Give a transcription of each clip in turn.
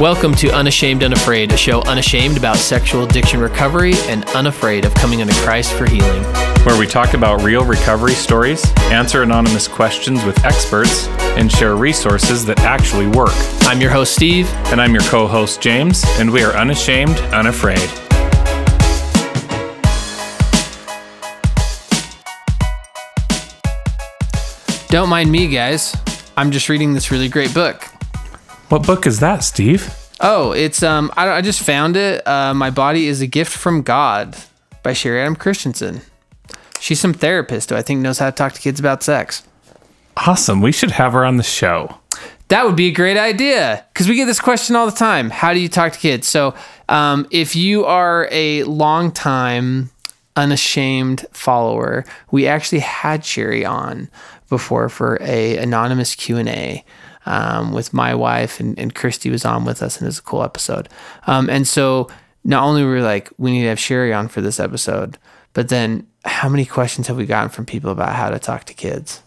Welcome to Unashamed Unafraid, a show unashamed about sexual addiction recovery and unafraid of coming into Christ for healing, where we talk about real recovery stories, answer anonymous questions with experts, and share resources that actually work. I'm your host, Steve. And I'm your co-host, James, and we are Unashamed Unafraid. Don't mind me, guys. I'm just reading this really great book. What book is that, Steve? Oh, it's I just found it. My Body is a Gift from God by Sherri Adam Christensen. She's some therapist who I think knows how to talk to kids about sex. Awesome. We should have her on the show. That would be a great idea, because we get this question all the time. How do you talk to kids? So if you are a longtime unashamed follower, we actually had Sherri on before for a anonymous Q&A. With my wife and Christy was on with us, and it was a cool episode. And so not only were we like, we need to have Sherri on for this episode, but then how many questions have we gotten from people about how to talk to kids?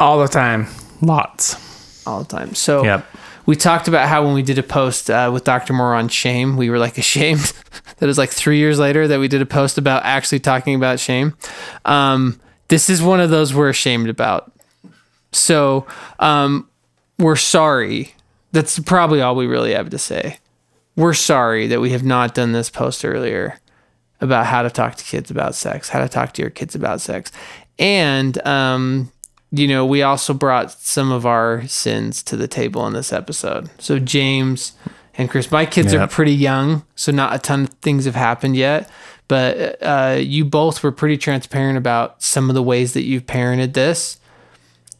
All the time. Lots. All the time. So yep. We talked about how when we did a post with Dr. Moore on shame, we were like ashamed that it was like 3 years later that we did a post about actually talking about shame. This is one of those we're ashamed about. So, we're sorry. That's probably all we really have to say. We're sorry that we have not done this post earlier about how to talk to kids about sex, how to talk to your kids about sex. And, we also brought some of our sins to the table in this episode. So James and Chris, my kids are pretty young, so not a ton of things have happened yet, but you both were pretty transparent about some of the ways that you've parented this.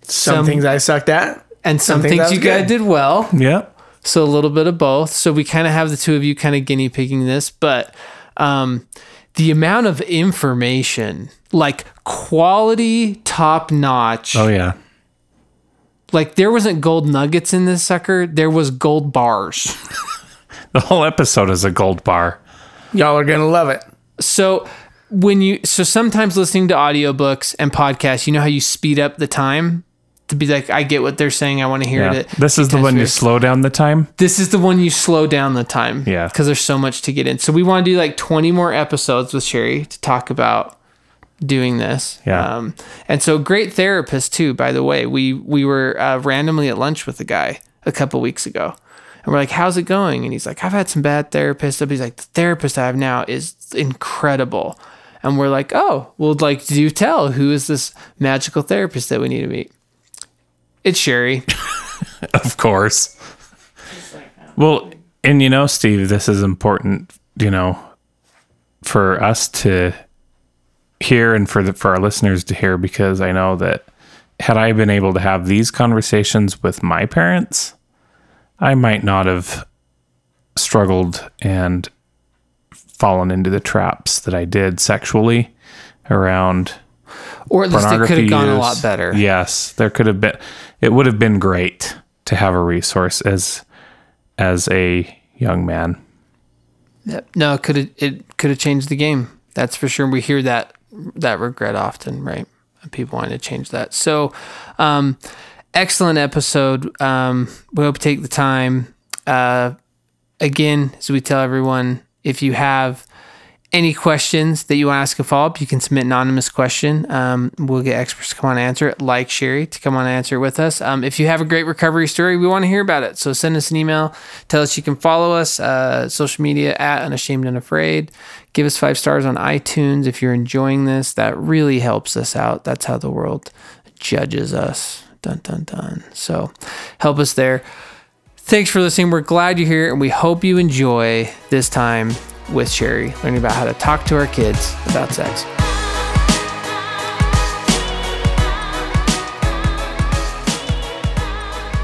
Some things I sucked at. And some things you guys did well. Yeah. So a little bit of both. So we kind of have the two of you kind of guinea pigging this, but the amount of information, like quality, top notch. Oh, yeah. Like there wasn't gold nuggets in this sucker. There was gold bars. The whole episode is a gold bar. Y'all are going to love it. So sometimes listening to audiobooks and podcasts, you know how you speed up the time? To be like, I get what they're saying. I want to hear it. This is the one you slow down the time. This is the one you slow down the time. Yeah. Because there's so much to get in. So we want to do like 20 more episodes with Sherri to talk about doing this. Yeah. And so great therapist too, by the way. We were randomly at lunch with a guy a couple weeks ago. And we're like, how's it going? And he's like, I've had some bad therapists. But he's like, the therapist I have now is incredible. And we're like, oh, well, like, do tell. Who is this magical therapist that we need to meet? It's Sherri. Of course. Well, and Steve, this is important, for us to hear and for our listeners to hear, because I know that had I been able to have these conversations with my parents, I might not have struggled and fallen into the traps that I did sexually around. Or at least it could have gone a lot better. Yes, there could have been. It would have been great to have a resource as a young man. Yep. No, it could have changed the game. That's for sure. We hear that regret often, right? People wanting to change that. So, excellent episode. We hope to take the time. Again, as we tell everyone, if you have any questions that you want to ask a follow-up, you can submit an anonymous question. We'll get experts to come on and answer it, like Sherri, to come on and answer it with us. If you have a great recovery story, we want to hear about it. So send us an email. Tell us you can follow us, social media at Unashamed Unafraid. Give us 5 stars on iTunes if you're enjoying this. That really helps us out. That's how the world judges us. Dun, dun, dun. So help us there. Thanks for listening. We're glad you're here, and we hope you enjoy this time with Sherri, learning about how to talk to our kids about sex.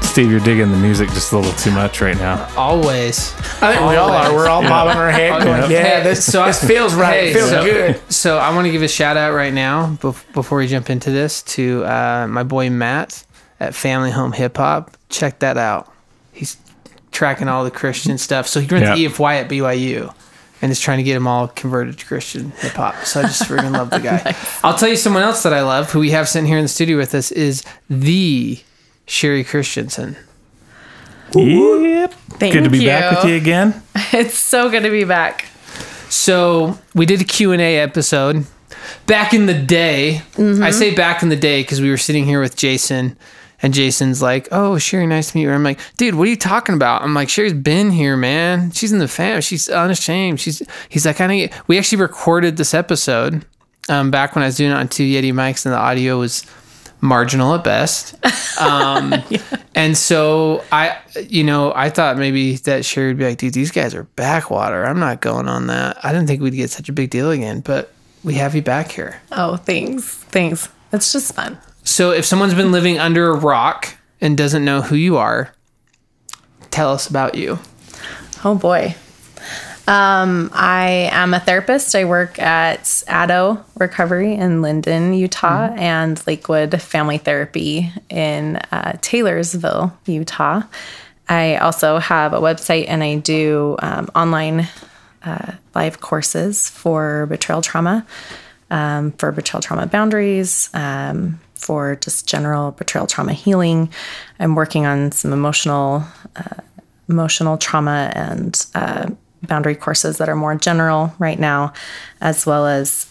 Steve, you're digging the music just a little too much right now. Always. I think we all are. We're all bobbing our head going, yeah, this feels right. Hey, it feels good. So I want to give a shout out right now, before we jump into this, to my boy Matt at Family Home Hip Hop. Check that out. He's tracking all the Christian stuff. So he runs EFY at BYU. And is trying to get them all converted to Christian hip hop. So I just freaking love the guy. Nice. I'll tell you someone else that I love, who we have sitting here in the studio with us, is the Sherri Christensen. Yep. Thank you. Good to be back with you again. It's so good to be back. So we did a Q&A episode back in the day. Mm-hmm. I say back in the day because we were sitting here with Jason, and Jason's like, "Oh, Sherri, nice to meet you." I'm like, "Dude, what are you talking about?" I'm like, "Sherri's been here, man. She's in the fam. She's unashamed." He's like, we actually recorded this episode back when I was doing it on two Yeti mics, and the audio was marginal at best. Yeah. And so I thought maybe that Sherri would be like, "Dude, these guys are backwater. I'm not going on that." I didn't think we'd get such a big deal again, but we have you back here. Oh, thanks. That's just fun. So if someone's been living under a rock and doesn't know who you are, tell us about you. Oh boy. I am a therapist. I work at Addo Recovery in Linden, Utah, mm-hmm. and Lakewood Family Therapy in Taylorsville, Utah. I also have a website, and I do online live courses for betrayal trauma, for betrayal trauma boundaries, for just general betrayal trauma healing. I'm working on some emotional trauma and boundary courses that are more general right now, as well as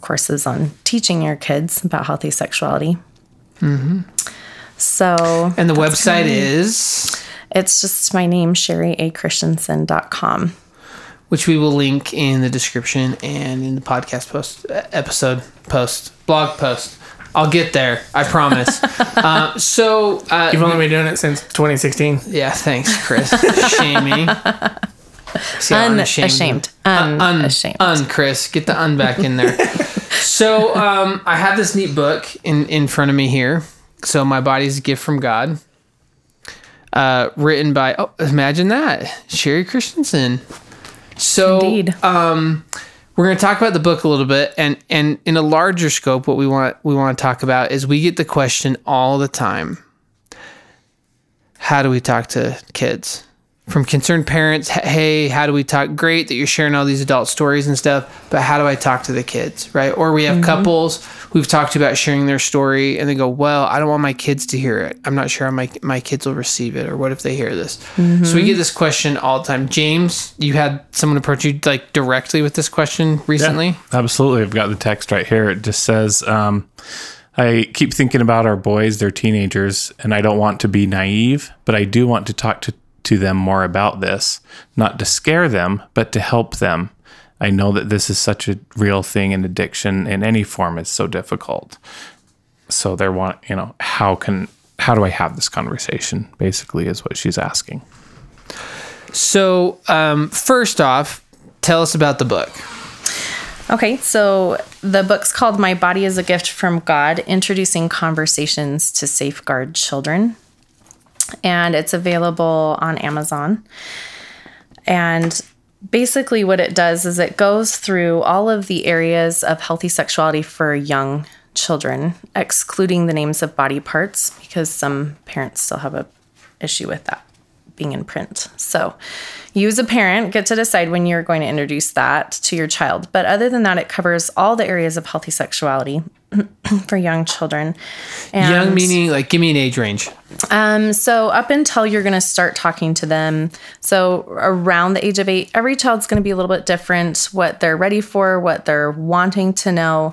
courses on teaching your kids about healthy sexuality. Mm-hmm. So, and the website is? It's just my name, sherriachristensen.com. Which we will link in the description and in the podcast post, episode post, blog post. I'll get there. I promise. You've only been doing it since 2016. Yeah. Thanks, Chris. Shaming. See, unashamed. Unashamed. Chris. Get the un back in there. So I have this neat book in front of me here. So My Body is a Gift from God. Written by, imagine that, Sherri Christensen. So indeed. We're going to talk about the book a little bit, and in a larger scope, what we want to talk about is we get the question all the time: how do we talk to kids? From concerned parents, hey, how do we talk? Great that you're sharing all these adult stories and stuff, but how do I talk to the kids, right? Or we have mm-hmm. couples we've talked about sharing their story, and they go, well, I don't want my kids to hear it. I'm not sure how my kids will receive it, or what if they hear this? Mm-hmm. So we get this question all the time. James, you had someone approach you like directly with this question recently? Yeah, absolutely. I've got the text right here. It just says, I keep thinking about our boys, they're teenagers, and I don't want to be naive, but I do want to talk to them more about this, not to scare them, but to help them. I know that this is such a real thing, and addiction in any form is so difficult. So they're how do I have this conversation? Basically, is what she's asking. So first off, tell us about the book. Okay, so the book's called "My Body is a Gift from God: Introducing Conversations to Safeguard Children." And it's available on Amazon. And basically what it does is it goes through all of the areas of healthy sexuality for young children, excluding the names of body parts, because some parents still have an issue with that being in print. So you as a parent get to decide when you're going to introduce that to your child. But other than that, it covers all the areas of healthy sexuality for young children. And, young meaning, like, give me an age range. So up until you're going to start talking to them. So around the age of 8, every child's going to be a little bit different, what they're ready for, what they're wanting to know.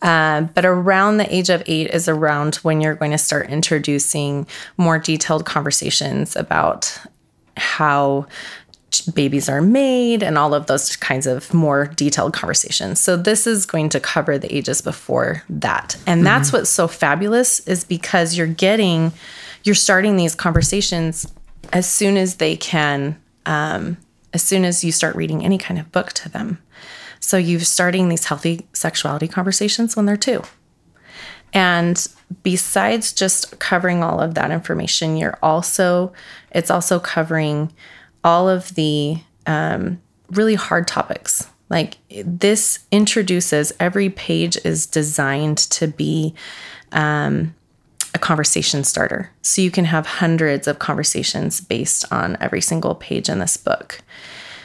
But around the age of 8 is around when you're going to start introducing more detailed conversations about how babies are made and all of those kinds of more detailed conversations. So this is going to cover the ages before that. And that's mm-hmm. what's so fabulous, is because you're starting these conversations as soon as they can, as soon as you start reading any kind of book to them. So you're starting these healthy sexuality conversations when they're 2. And besides just covering all of that information, it's also covering all of the really hard topics. Like, this introduces, every page is designed to be a conversation starter. So you can have hundreds of conversations based on every single page in this book.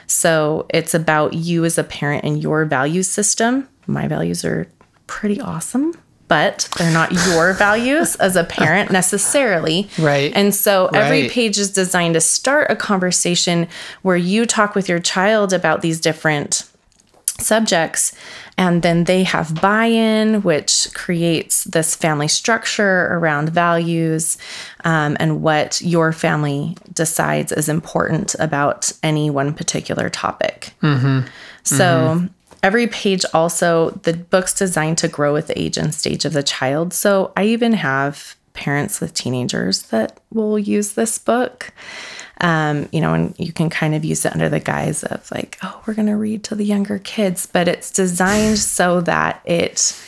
So it's about you as a parent and your value system. My values are pretty awesome. but they're not your values as a parent necessarily. Right. And so every page is designed to start a conversation where you talk with your child about these different subjects, and then they have buy-in, which creates this family structure around values and what your family decides is important about any one particular topic. Mm-hmm. So every page also, the book's designed to grow with the age and stage of the child. So I even have parents with teenagers that will use this book. You know, and you can kind of use it under the guise of like, oh, we're going to read to the younger kids, but it's designed so that it's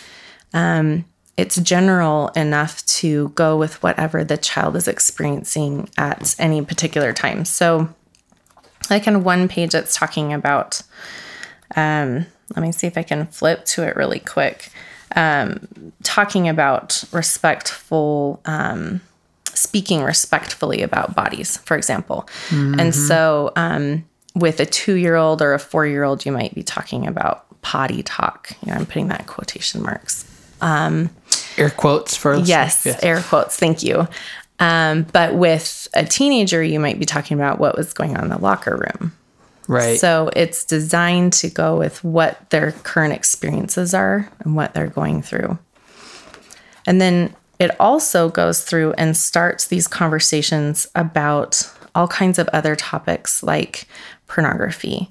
general enough to go with whatever the child is experiencing at any particular time. So like on one page, it's talking about, let me see if I can flip to it really quick. Talking about respectful, speaking respectfully about bodies, for example. Mm-hmm. And so with a 2-year-old or a 4-year-old, you might be talking about potty talk. You know, I'm putting that in quotation marks. Air quotes for us. Yes, air quotes. Thank you. But with a teenager, you might be talking about what was going on in the locker room. Right. So it's designed to go with what their current experiences are and what they're going through. And then it also goes through and starts these conversations about all kinds of other topics like pornography,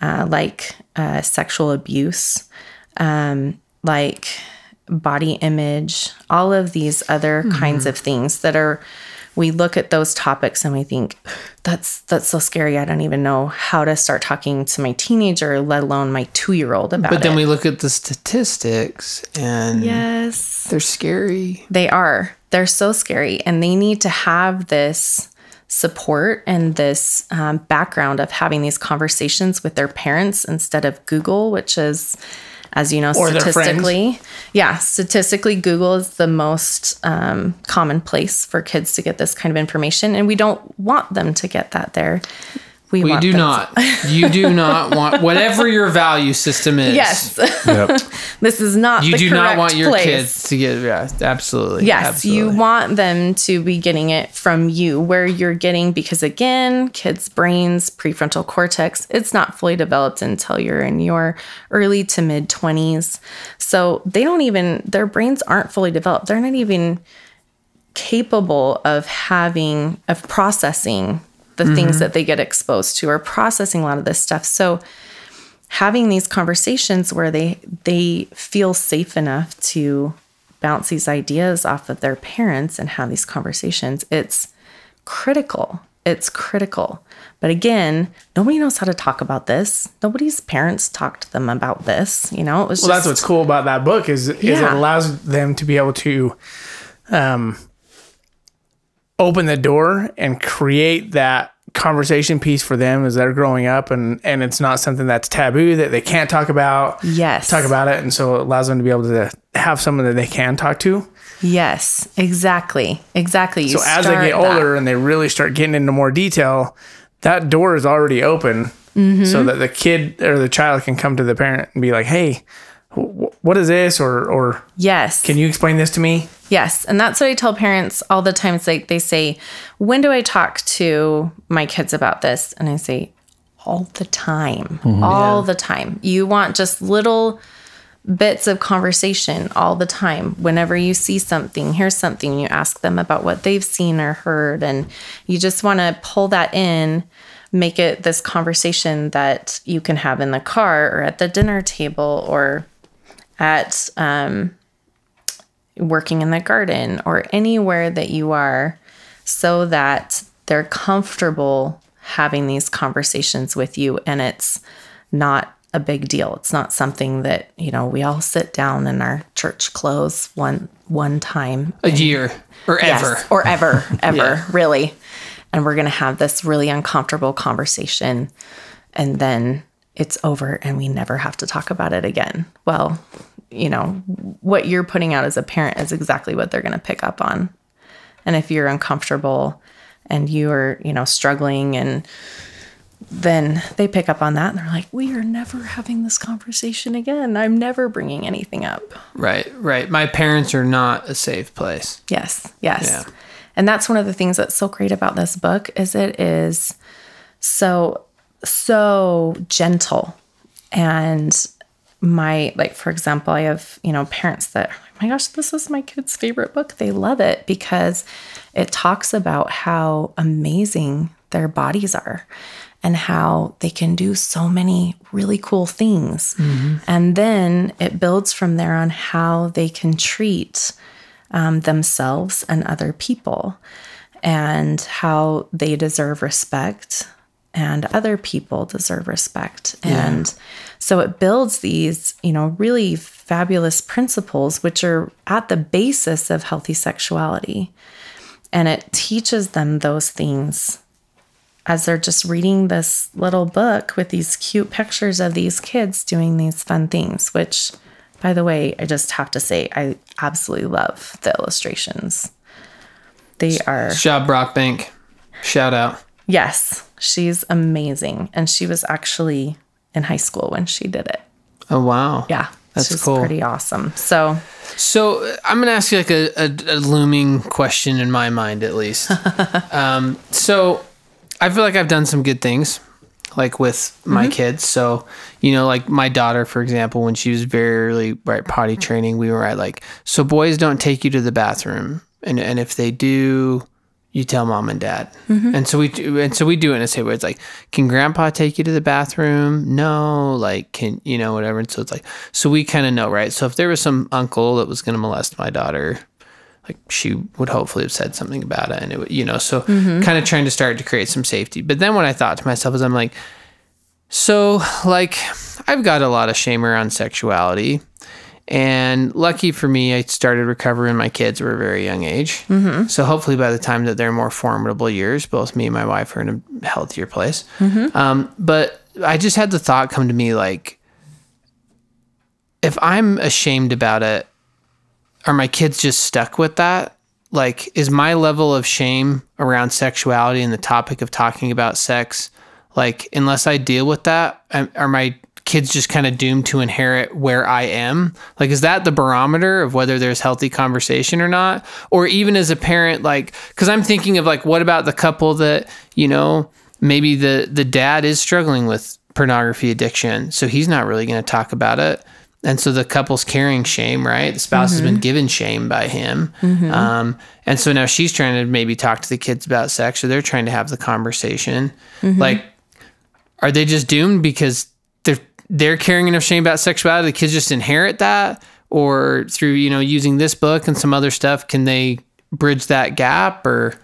like sexual abuse, like body image, all of these other kinds of things that are, we look at those topics and we think, that's so scary. I don't even know how to start talking to my teenager, let alone my 2-year-old about it. But then we look at the statistics and they're scary. They are. They're so scary. And they need to have this support and this background of having these conversations with their parents instead of Google, which is, as you know, statistically, Google is the most common place for kids to get this kind of information. And we don't want them to get that there. We do not. You do not want whatever your value system is. Yes. Yep. This is not the correct place. You do not want your kids to get absolutely. Yes, absolutely. You want them to be getting it from you, where you're getting, because again, kids' brains, prefrontal cortex, it's not fully developed until you're in your early to mid 20s. So their brains aren't fully developed. They're not even capable of processing the things that they get exposed to, or processing a lot of this stuff. So having these conversations where they feel safe enough to bounce these ideas off of their parents and have these conversations, it's critical. It's critical. But again, nobody knows how to talk about this. Nobody's parents talked to them about this. You know, that's what's cool about that book is it allows them to be able to, open the door and create that conversation piece for them as they're growing up. And it's not something that's taboo that they can't talk about. Yes. Talk about it. And so it allows them to be able to have someone that they can talk to. Yes, exactly. So as they get older and they really start getting into more detail, that door is already open so that the kid or the child can come to the parent and be like, hey, what is this? Or yes, can you explain this to me? Yes. And that's what I tell parents all the time. It's like, they say, when do I talk to my kids about this? And I say, all the time, the time. You want just little bits of conversation all the time. Whenever you see something, hear something, you ask them about what they've seen or heard. And you just want to pull that in, make it this conversation that you can have in the car or at the dinner table or at, working in the garden or anywhere that you are, so that they're comfortable having these conversations with you. And it's not a big deal. It's not something that, you know, we all sit down in our church clothes one time a year or ever. Yes, or ever, really. And we're going to have this really uncomfortable conversation, and then it's over and we never have to talk about it again. Well, you know, what you're putting out as a parent is exactly what they're going to pick up on. And if you're uncomfortable and you are, you know, struggling and then they pick up on that and they're like, we are never having this conversation again. I'm never bringing anything up. Right, right. My parents are not a safe place. Yes, yes. Yeah. And that's one of the things that's so great about this book is it is so gentle. And my, like, for example, I have, you know, parents that are like, my gosh, this is my kid's favorite book. They love it because it talks about how amazing their bodies are and how they can do so many really cool things. Mm-hmm. And then it builds from there on how they can treat themselves and other people and how they deserve respect and other people deserve respect. Yeah. And so it builds these, you know, really fabulous principles, which are at the basis of healthy sexuality. And it teaches them those things as they're just reading this little book with these cute pictures of these kids doing these fun things, which, by the way, I just have to say, I absolutely love the illustrations. They are... Shab Brockbank, shout out. Yes, she's amazing. And she was actually in high school when she did it. Oh, wow. Yeah. That's cool. She's pretty awesome. So I'm going to ask you like a looming question in my mind, at least. So... I feel like I've done some good things, like with my mm-hmm. kids. So, you know, like my daughter, for example, when she was very right potty training, we were at like, so boys don't take you to the bathroom, and if they do, you tell mom and dad. Mm-hmm. And so we do it in a safe way. It's like, can grandpa take you to the bathroom? No, like can you know whatever. And so it's like, so we kind of know, right? So if there was some uncle that was going to molest my daughter, like she would hopefully have said something about it, and it would, you know, so mm-hmm. kind of trying to start to create some safety. But then what I thought to myself is I'm like, so like I've got a lot of shame around sexuality, and lucky for me, I started recovering my kids at a very young age. Mm-hmm. So hopefully by the time that they're more formidable years, both me and my wife are in a healthier place. Mm-hmm. But I just had the thought come to me, like, if I'm ashamed about it, are my kids just stuck with that? Like, is my level of shame around sexuality and the topic of talking about sex, like, unless I deal with that, are my kids just kind of doomed to inherit where I am? Like, is that the barometer of whether there's healthy conversation or not? Or even as a parent, like, because I'm thinking of, like, what about the couple that, you know, maybe the dad is struggling with pornography addiction, so he's not really going to talk about it. And so the couple's carrying shame, right? The spouse mm-hmm. has been given shame by him. Mm-hmm. And so now she's trying to maybe talk to the kids about sex, or they're trying to have the conversation. Mm-hmm. Like, are they just doomed because they're carrying enough shame about sexuality? The kids just inherit that? Or through, you know, using this book and some other stuff, can they bridge that gap? Or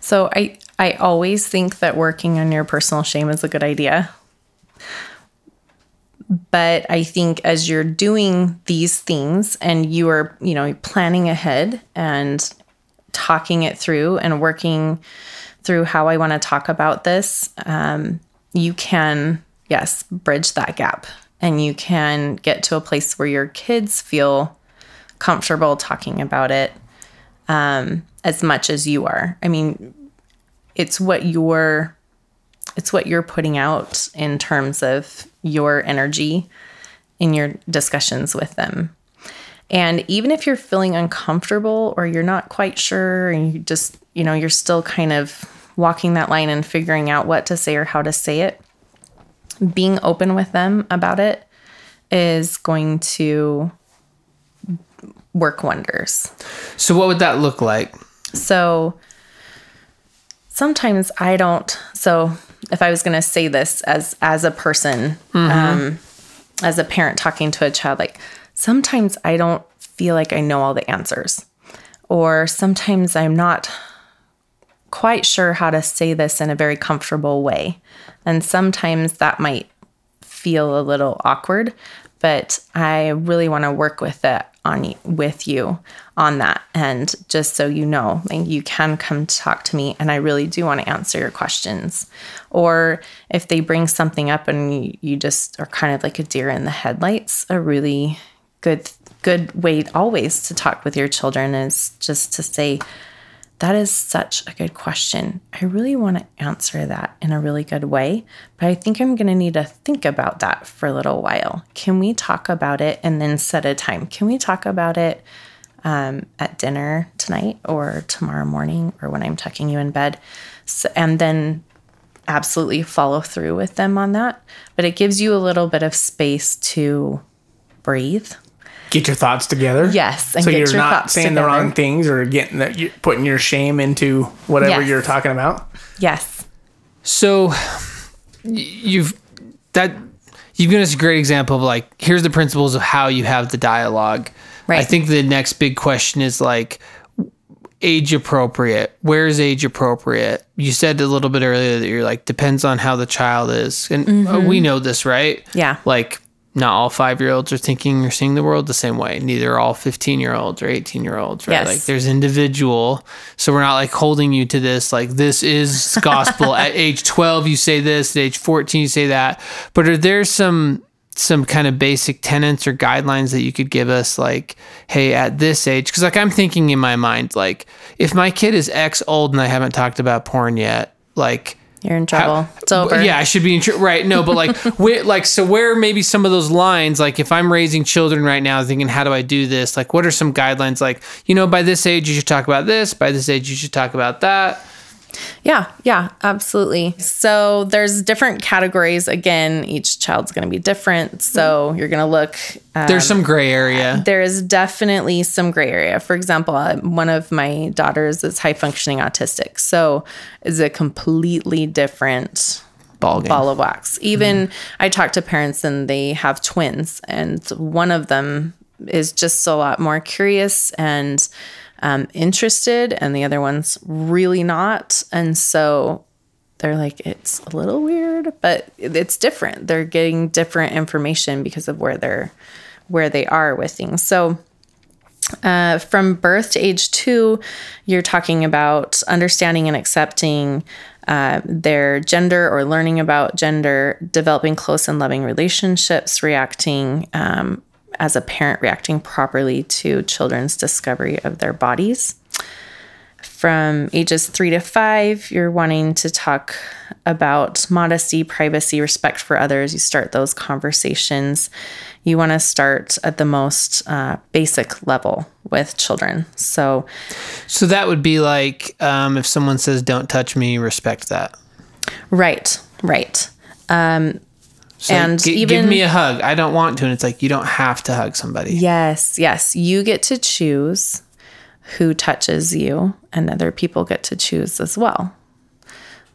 so I always think that working on your personal shame is a good idea. But I think as you're doing these things and you are, you know, planning ahead and talking it through and working through how I want to talk about this, you can, yes, bridge that gap, and you can get to a place where your kids feel comfortable talking about it as much as you are. I mean, it's what you're putting out in terms of your energy in your discussions with them. And even if you're feeling uncomfortable or you're not quite sure, and you just, you know, you're still kind of walking that line and figuring out what to say or how to say it, being open with them about it is going to work wonders. So what would that look like? So sometimes I don't, so if I was going to say this as a person, mm-hmm. As a parent talking to a child, like sometimes I don't feel like I know all the answers, or sometimes I'm not quite sure how to say this in a very comfortable way. And sometimes that might feel a little awkward, but I really want to work with it with you on that. And just so you know, like, you can come talk to me, and I really do want to answer your questions. Or if they bring something up and you just are kind of like a deer in the headlights, a really good way always to talk with your children is just to say, That is such a good question. I really want to answer that in a really good way, but I think I'm going to need to think about that for a little while. Can we talk about it and then set a time? Can we talk about it at dinner tonight or tomorrow morning or when I'm tucking you in bed? So, and then absolutely follow through with them on that. But it gives you a little bit of space to breathe. Get your thoughts together. Yes. And so you're not saying the wrong things or getting that, you're putting your shame into whatever you're talking about. Yes. So you've given us a great example of like, here's the principles of how you have the dialogue. Right. I think the next big question is like age appropriate. Where is age appropriate? You said a little bit earlier that you're like, depends on how the child is. And we know this, right? Yeah. Like, not all 5-year-olds are thinking or seeing the world the same way. Neither are all 15-year-olds or 18-year-olds, right? Yes. Like there's individual. So we're not like holding you to this, like this is gospel. At age 12, you say this. At age 14, you say that. But are there some kind of basic tenets or guidelines that you could give us? Like, hey, at this age, because like I'm thinking in my mind, like if my kid is X old and I haven't talked about porn yet, like, you're in trouble. It's over. Yeah, I should be in trouble. Right. No, but like, so where maybe some of those lines, like if I'm raising children right now thinking, how do I do this? Like, what are some guidelines? Like, you know, by this age, you should talk about this. By this age, you should talk about that. Yeah, absolutely. So there's different categories. Again, each child's going to be different. So you're going to look. There's some gray area. There is definitely some gray area. For example, one of my daughters is high functioning autistic. So it's a completely different ball of wax. Even I talk to parents and they have twins and one of them is just a lot more curious and interested, and the other one's really not. And so they're like, it's a little weird, but it's different. They're getting different information because of where they are with things. So from birth to age 2, you're talking about understanding and accepting their gender or learning about gender, developing close and loving relationships, reacting, as a parent, reacting properly to children's discovery of their bodies. From ages 3 to 5, you're wanting to talk about modesty, privacy, respect for others. You start those conversations. You want to start at the most basic level with children. So that would be like if someone says, don't touch me, respect that. Right. So and even give me a hug. I don't want to. And it's like, you don't have to hug somebody. Yes. You get to choose who touches you, and other people get to choose as well.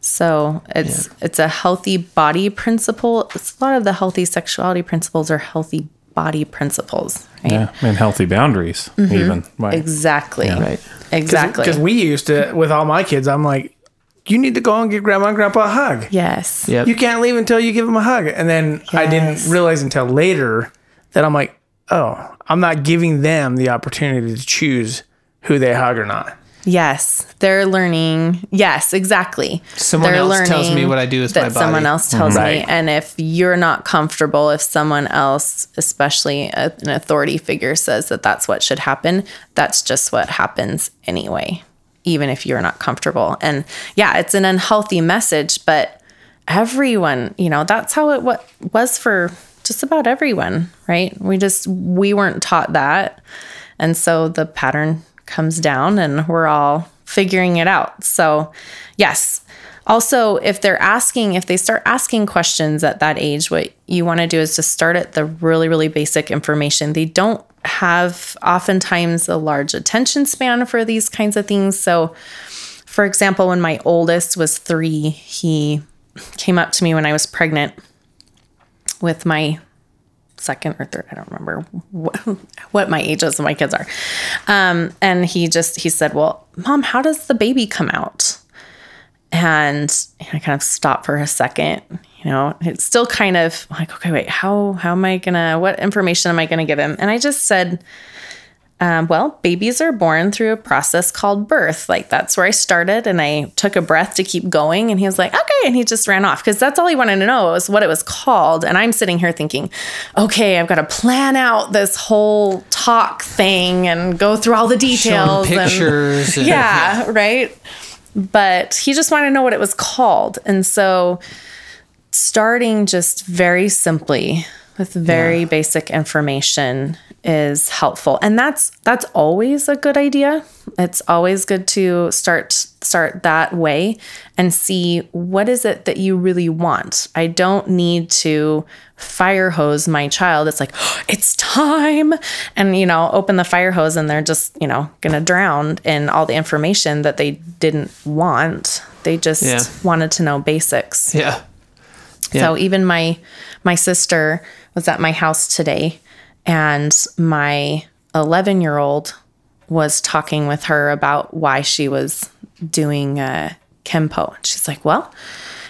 So it's a healthy body principle. It's a lot of the healthy sexuality principles are healthy body principles, right? Yeah, and healthy boundaries even. Right. Exactly. Yeah. Right. Exactly. Because we used to, with all my kids, I'm like, you need to go and give grandma and grandpa a hug. Yes. Yep. You can't leave until you give them a hug. And then I didn't realize until later that I'm like, oh, I'm not giving them the opportunity to choose who they hug or not. Yes. They're learning. Yes, exactly. Someone else tells me. And if you're not comfortable, if someone else, especially an authority figure, says that that's what should happen, that's just what happens anyway, even if you're not comfortable. And yeah, it's an unhealthy message, but everyone, that's how it was for just about everyone, right? We weren't taught that. And so the pattern comes down and we're all figuring it out. So yes. Also, if they start asking questions at that age, what you want to do is just start at the really, really basic information. They don't have oftentimes a large attention span for these kinds of things. So, for example, when my oldest was 3, he came up to me when I was pregnant with my second or third, I don't remember what my ages and my kids are. And he said, well, Mom, how does the baby come out? And I kind of stopped for a second, it's still kind of like, okay, wait, how am I going to, what information am I going to give him? And I just said, Well, babies are born through a process called birth. Like, that's where I started, and I took a breath to keep going. And he was like, okay. And he just ran off because that's all he wanted to know was what it was called. And I'm sitting here thinking, okay, I've got to plan out this whole talk thing and go through all the details. Showing pictures. And yeah, right. But he just wanted to know what it was called. And so starting just very simply with very basic information is helpful. And that's always a good idea. It's always good to start that way and see what is it that you really want. I don't need to fire hose my child. It's like, oh, it's time. And, open the fire hose and they're just, going to drown in all the information that they didn't want. They just wanted to know basics. Yeah. So even my sister was at my house today, and my 11-year-old was talking with her about why she was doing Kenpo. And she's like, well,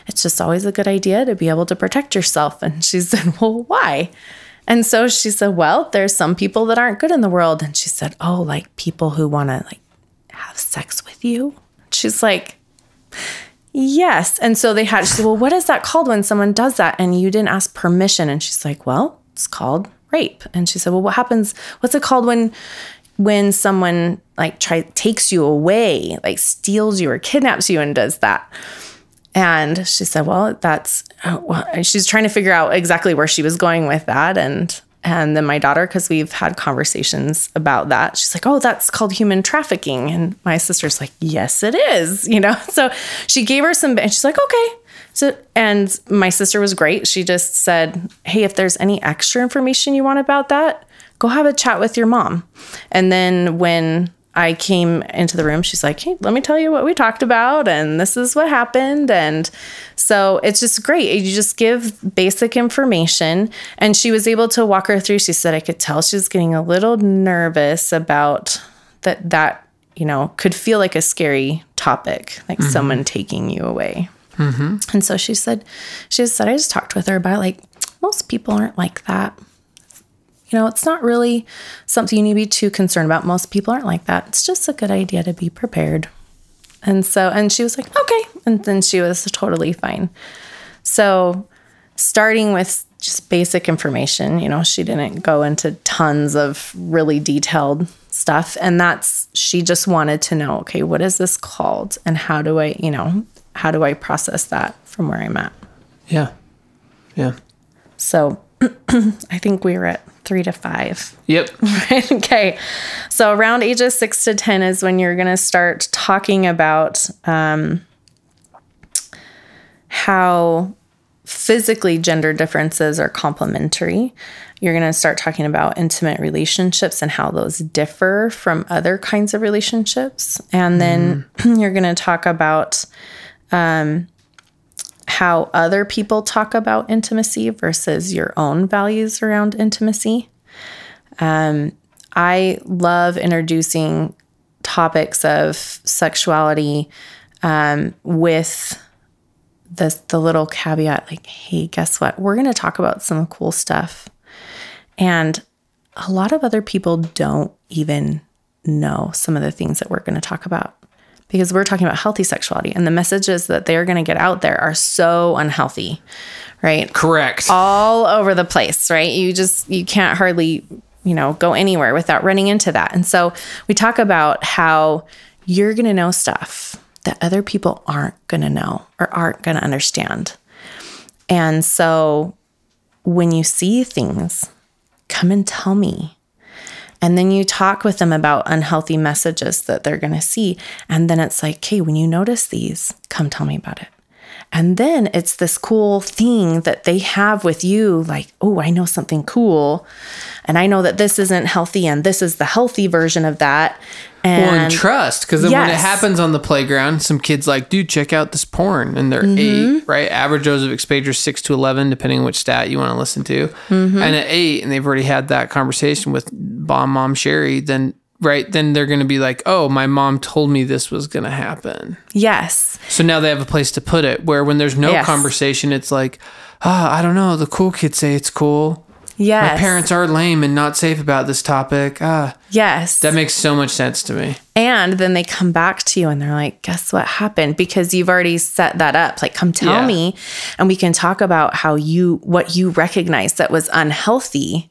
it's just always a good idea to be able to protect yourself. And she said, well, why? And so she said, well, there's some people that aren't good in the world. And she said, oh, like people who want to have sex with you. She's like, yes. And so she said, well, what is that called when someone does that and you didn't ask permission? And she's like, well, it's called rape. And she said, well, what happens? What's it called when someone takes you away, steals you or kidnaps you and does that? And she said, well, she's trying to figure out exactly where she was going with that. And then my daughter, cause we've had conversations about that. She's like, oh, that's called human trafficking. And my sister's like, yes, it is, so she gave her some, and she's like, okay. So, and my sister was great. She just said, hey, if there's any extra information you want about that, go have a chat with your mom. And then when I came into the room, she's like, hey, let me tell you what we talked about. And this is what happened. And so it's just great. You just give basic information. And she was able to walk her through. She said, I could tell she was getting a little nervous about that, could feel like a scary topic, mm-hmm. someone taking you away. Mm-hmm. And so she said, I just talked with her about most people aren't like that. It's not really something you need to be too concerned about. Most people aren't like that. It's just a good idea to be prepared. And so, and she was like, okay. And then she was totally fine. So starting with just basic information, she didn't go into tons of really detailed stuff. And she just wanted to know, okay, what is this called? And how do I process that from where I'm at? Yeah. Yeah. So I think we were at 3 to 5. Yep. Right? Okay. So around ages 6 to 10 is when you're going to start talking about how physically gender differences are complementary. You're going to start talking about intimate relationships and how those differ from other kinds of relationships. And then you're going to talk about how other people talk about intimacy versus your own values around intimacy. I love introducing topics of sexuality with the little caveat, hey, guess what? We're going to talk about some cool stuff. And a lot of other people don't even know some of the things that we're going to talk about. Because we're talking about healthy sexuality, and the messages that they're going to get out there are so unhealthy, right? Correct. All over the place, right? You can't hardly, go anywhere without running into that. And so we talk about how you're going to know stuff that other people aren't going to know or aren't going to understand. And so when you see things, come and tell me. And then you talk with them about unhealthy messages that they're going to see. And then it's like, hey, when you notice these, come tell me about it. And then it's this cool thing that they have with you. Like, oh, I know something cool. And I know that this isn't healthy. And this is the healthy version of that. And trust. Because then when it happens on the playground, some kid's like, dude, check out this porn. And they're 8, right? Average dose of exposure 6 to 11, depending on which stat you want to listen to. Mm-hmm. And at 8, and they've already had that conversation with bomb mom Sherri, then they're going to be like, oh, my mom told me this was going to happen. Yes. So now they have a place to put it, where when there's no conversation, it's like, I don't know. The cool kids say it's cool. Yes. My parents are lame and not safe about this topic. Yes. That makes so much sense to me. And then they come back to you and they're like, guess what happened? Because you've already set that up. Like, come tell me, and we can talk about how what you recognized that was unhealthy.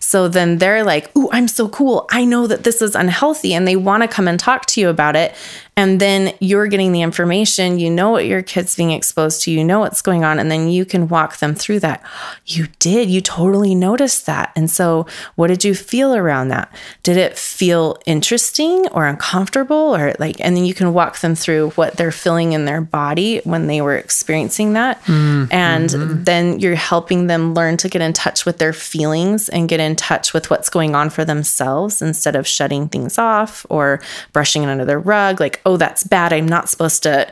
So then they're like, ooh, I'm so cool. I know that this is unhealthy, and they want to come and talk to you about it. And then you're getting the information, you know what your kid's being exposed to, you know what's going on, and then you can walk them through that. You did, you totally noticed that. And so what did you feel around that? Did it feel interesting or uncomfortable or like, and then you can walk them through what they're feeling in their body when they were experiencing that. Mm-hmm. And then you're helping them learn to get in touch with their feelings and get in touch with what's going on for themselves instead of shutting things off or brushing it under the rug. Like, oh, that's bad. I'm not supposed to,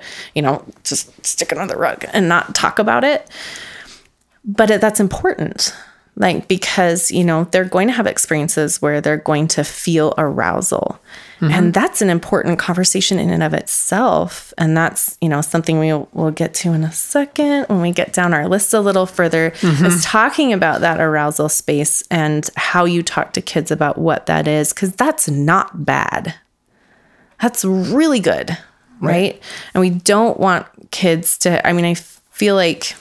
just stick it on the rug and not talk about it. But that's important. Like, because, they're going to have experiences where they're going to feel arousal. Mm-hmm. And that's an important conversation in and of itself. And that's, something we'll get to in a second when we get down our list a little further, is talking about that arousal space and how you talk to kids about what that is. 'Cause that's not bad. That's really good, right? And we don't want kids to, I feel like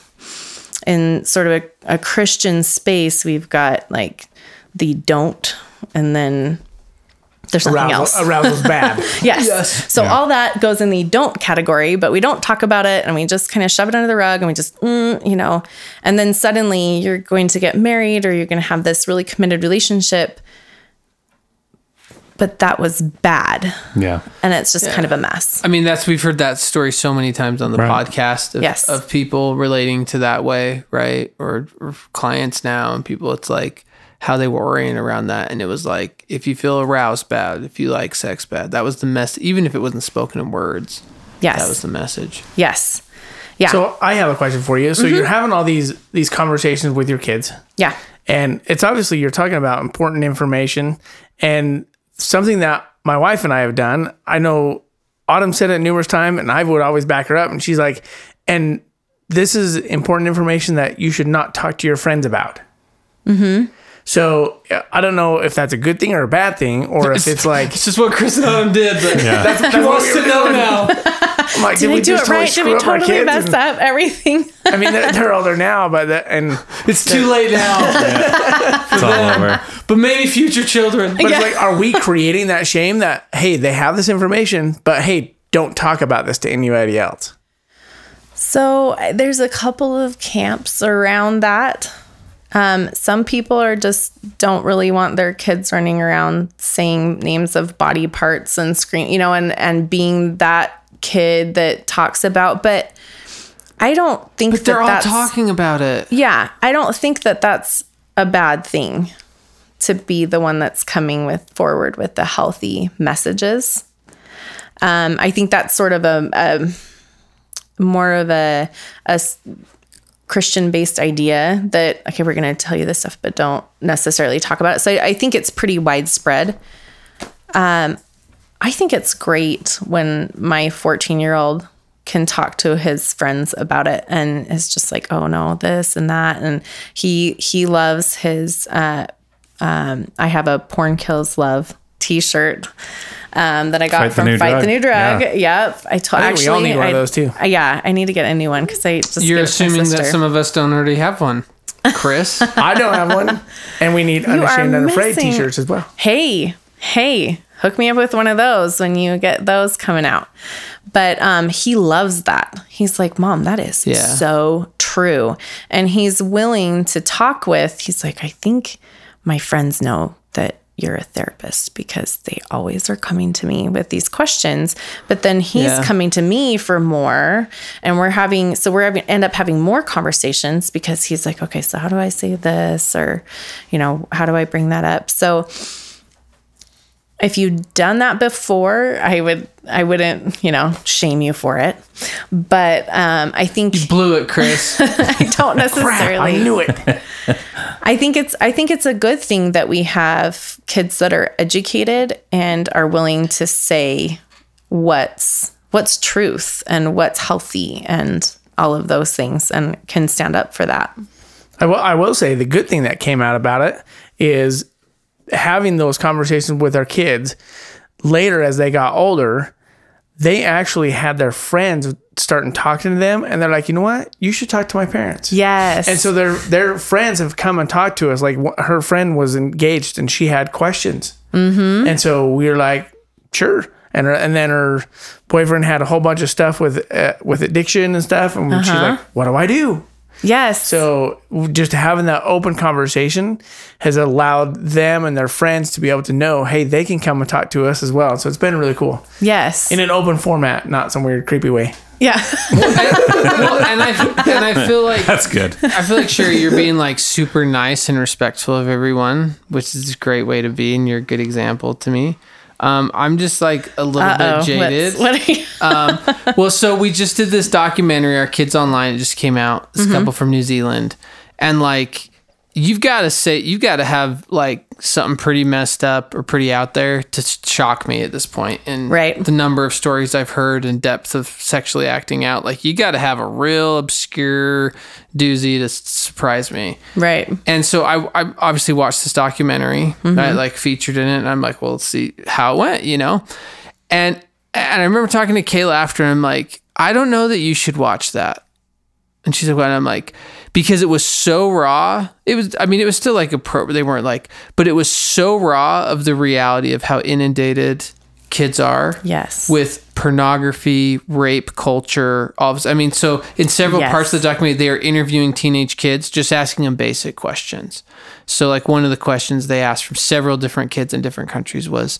in sort of a Christian space, we've got like the don't, and then there's something else. Arousal's bad. Yes. So all that goes in the don't category, but we don't talk about it, and we just kind of shove it under the rug, and we just, and then suddenly you're going to get married or you're going to have this really committed relationship. But that was bad. Yeah. And it's just kind of a mess. We've heard that story so many times on the podcast of people relating to that way, right? Or clients now and people, it's like how they were oriented around that. And it was like, if you feel aroused bad, if you like sex bad, that was the message. Even if it wasn't spoken in words, that was the message. Yes. Yeah. So I have a question for you. So you're having all these conversations with your kids. Yeah. And it's obviously you're talking about important information, and something that my wife and I have done. I know Autumn said it numerous times, and I would always back her up. And she's like, and this is important information that you should not talk to your friends about. Mm-hmm. So I don't know if that's a good thing or a bad thing, or if it's like... It's just what Chris and Autumn did, but that's he wants to know now. I'm like, did we do it right? Did we totally mess up everything? They're older now, but... it's too late now. It's all over. But maybe future children. But it's like, are we creating that shame that, hey, they have this information, but hey, don't talk about this to anybody else? So there's a couple of camps around that. Some people don't really want their kids running around saying names of body parts and scream, and being that kid that talks about, but I don't think but they're all talking about it. Yeah. I don't think that that's a bad thing to be the one that's coming forward with the healthy messages. I think that's sort of a more of a Christian-based idea that, okay, we're going to tell you this stuff, but don't necessarily talk about it. So I think it's pretty widespread. I think it's great when my 14-year-old can talk to his friends about it, and it's just like, oh no, this and that. And he loves his, I have a Porn Kills Love t-shirt that I got from Fight the New Drug. Yeah. Yep. I think we all need one of those too. I need to get a new one because I just... You're assuming that some of us don't already have one. Chris? I don't have one. And we need Unashamed and Unafraid t-shirts as well. Hey, hook me up with one of those when you get those coming out. But he loves that. He's like, Mom, that is so true. And he's willing to talk with... He's like, I think my friends know that you're a therapist because they always are coming to me with these questions, but then he's coming to me for more, and we're having more conversations because he's like, okay, so how do I say this? Or, how do I bring that up? So if you've done that before, I wouldn't, shame you for it. But I think... You blew it, Chris. I don't necessarily... Crap, I knew it. I think it's a good thing that we have kids that are educated and are willing to say what's truth and what's healthy and all of those things, and can stand up for that. I will say the good thing that came out about it is having those conversations with our kids later as they got older, they actually had their friends starting talking to them, and they're like, you know what? You should talk to my parents. Yes. And so their friends have come and talked to us. Like, her friend was engaged and she had questions. Mm-hmm. And so we were like, sure. And then her boyfriend had a whole bunch of stuff with addiction and stuff. And she's like, what do I do? Yes. So just having that open conversation has allowed them and their friends to be able to know, hey, they can come and talk to us as well. So it's been really cool. Yes. In an open format, not some weird, creepy way. Yeah. I feel like... That's good. I feel like, Sherri, you're being like super nice and respectful of everyone, which is a great way to be, and you're a good example to me. I'm just like a little bit jaded. So we just did this documentary, Our Kids Online. It just came out. It's a couple from New Zealand. And like, you've got to have like something pretty messed up or pretty out there to shock me at this point. And right. The number of stories I've heard and depth of sexually acting out, like you got to have a real obscure doozy to surprise me. Right. And so I obviously watched this documentary. I like featured in it, and I'm like, well, let's see how it went, you know? And I remember talking to Kayla after, and I'm like, I don't know that you should watch that. And she's like, well, and I'm like, because it was so raw. It was still like but it was so raw of the reality of how inundated kids are. Yes. With pornography, rape culture, all of, so in several parts of the documentary, they are interviewing teenage kids, just asking them basic questions. So like one of the questions they asked from several different kids in different countries was,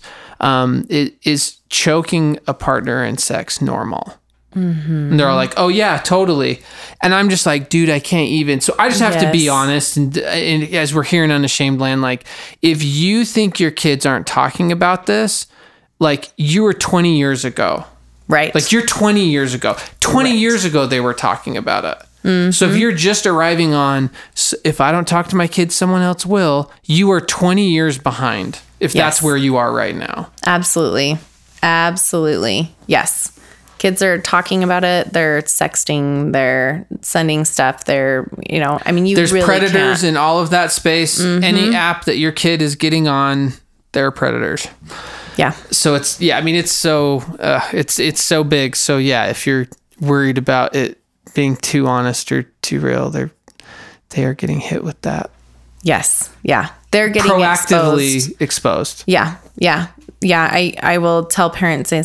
is choking a partner in sex normal? And they're all like, oh yeah, totally. And I'm just like, dude, I can't even. So I just have to be honest. And as we're here in Unashamed Land, like if you think your kids aren't talking about this, like you were 20 years ago, right? Like you're 20 years ago, 20 right. years ago, they were talking about it. So if you're just arriving on, if I don't talk to my kids, someone else will, you are 20 years behind. If that's where you are right now. Absolutely. Absolutely. Yes. Kids are talking about it. They're sexting. They're sending stuff. They're, there's really predators in all of that space. Any app that your kid is getting on, they're predators. Yeah. So it's, it's so, it's so big. So yeah, if you're worried about it being too honest or too real, they are getting hit with that. Yes. Yeah. They're getting proactively exposed. Yeah. Yeah. Yeah, I will tell parents, I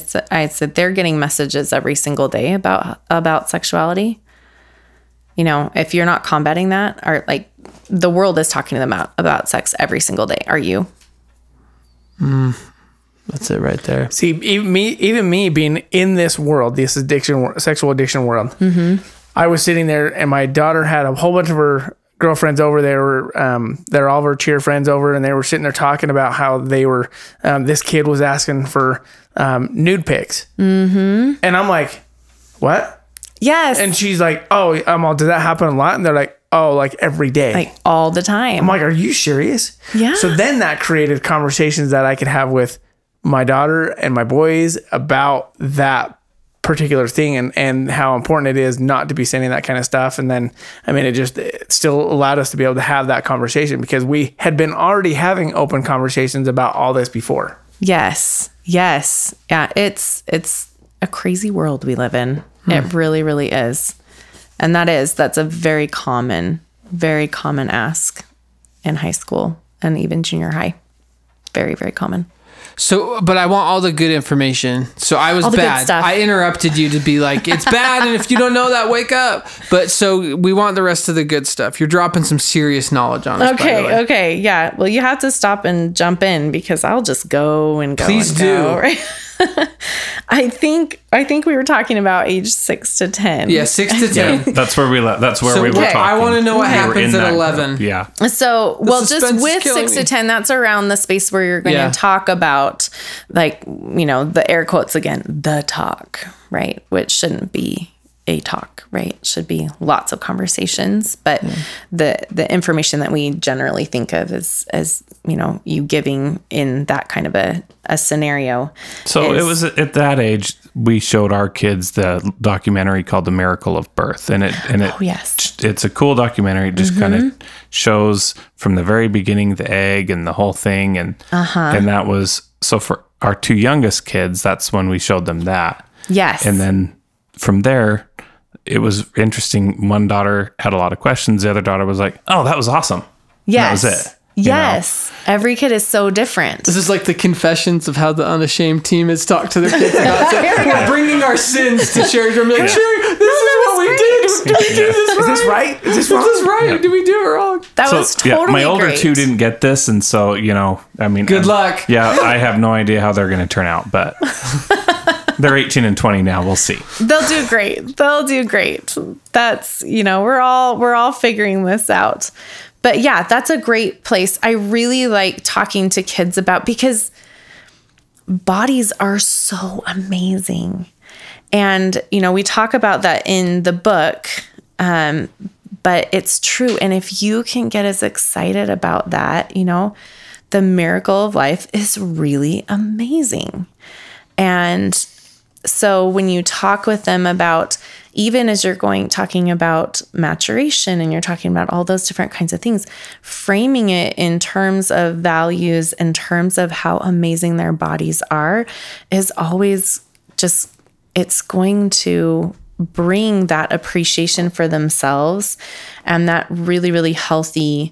said they're getting messages every single day about sexuality. If you're not combating that, or like the world is talking to them about sex every single day. Are you? That's it right there. See, even me being in this world, this addiction, sexual addiction world, I was sitting there and my daughter had a whole bunch of her girlfriends over. They were they're all of our cheer friends over, and they were sitting there talking about how they were this kid was asking for nude pics. And I'm like, what? Yes. And she's like, oh, does that happen a lot? And they're like, oh, like every day, like all the time. I'm like, are you serious? Yeah. So then that created conversations that I could have with my daughter and my boys about that particular thing, and how important it is not to be sending that kind of stuff. And then, it still allowed us to be able to have that conversation, because we had been already having open conversations about all this before. Yes. Yes. Yeah. It's a crazy world we live in. It really, really is. And that's a very common ask in high school and even junior high. Very, very common. So, but I want all the good information. So I was bad. I interrupted you to be like, it's bad. And if you don't know that, wake up. But so we want the rest of the good stuff. You're dropping some serious knowledge on us. Okay. Yeah. Well, you have to stop and jump in, because I'll just go and go. Please and do. Go, right? I think we were talking about age 6 to 10. Yeah. 6 to 10. Yeah, that's where we left. That's where we were talking. I want to know what happens at 11. Group. Yeah. So, well, just with 6 to 10, that's around the space where you're going to talk about, the air quotes again, the talk, right? Which shouldn't be a talk, right? Should be lots of conversations, but the information that we generally think of as, you know, you giving in that kind of a scenario. So it was at that age, we showed our kids the documentary called The Miracle of Birth, and it oh, yes. It's a cool documentary. It just kind of shows from the very beginning, the egg and the whole thing. And, and that was, so for our two youngest kids, that's when we showed them that. Yes. And then from there, it was interesting. One daughter had a lot of questions. The other daughter was like, oh, that was awesome. Yes. And that was it. Yes. You know? Every kid is so different. This is like the confessions of how the Unashamed team has talked to their kids about we're bringing our sins to Sherri's room. Like, Sherri, this is what we did. Did we do this right? Is this right? Is this wrong? Is this right? Yeah. Did we do it wrong? That was totally great. My older two didn't get this. And so, you know, I mean. Good luck. Yeah. I have no idea how they're going to turn out, but. They're 18 and 20 now. We'll see. They'll do great. They'll do great. That's, you know, we're all figuring this out. But yeah, that's a great place. I really like talking to kids about, because bodies are so amazing. And, you know, we talk about that in the book, but it's true. And if you can get as excited about that, you know, the miracle of life is really amazing. And so when you talk with them about, even as you're talking about maturation and you're talking about all those different kinds of things, framing it in terms of values, in terms of how amazing their bodies are, is always just, it's going to bring that appreciation for themselves and that really, really healthy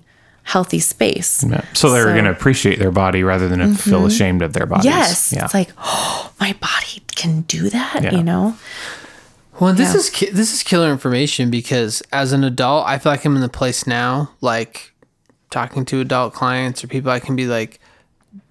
space. Yeah. So they're going to appreciate their body rather than feel ashamed of their bodies. Yes. Yeah. It's like, oh, my body can do that, you know? Well, this is killer information, because as an adult, I feel like I'm in the place now, like talking to adult clients or people, I can be like,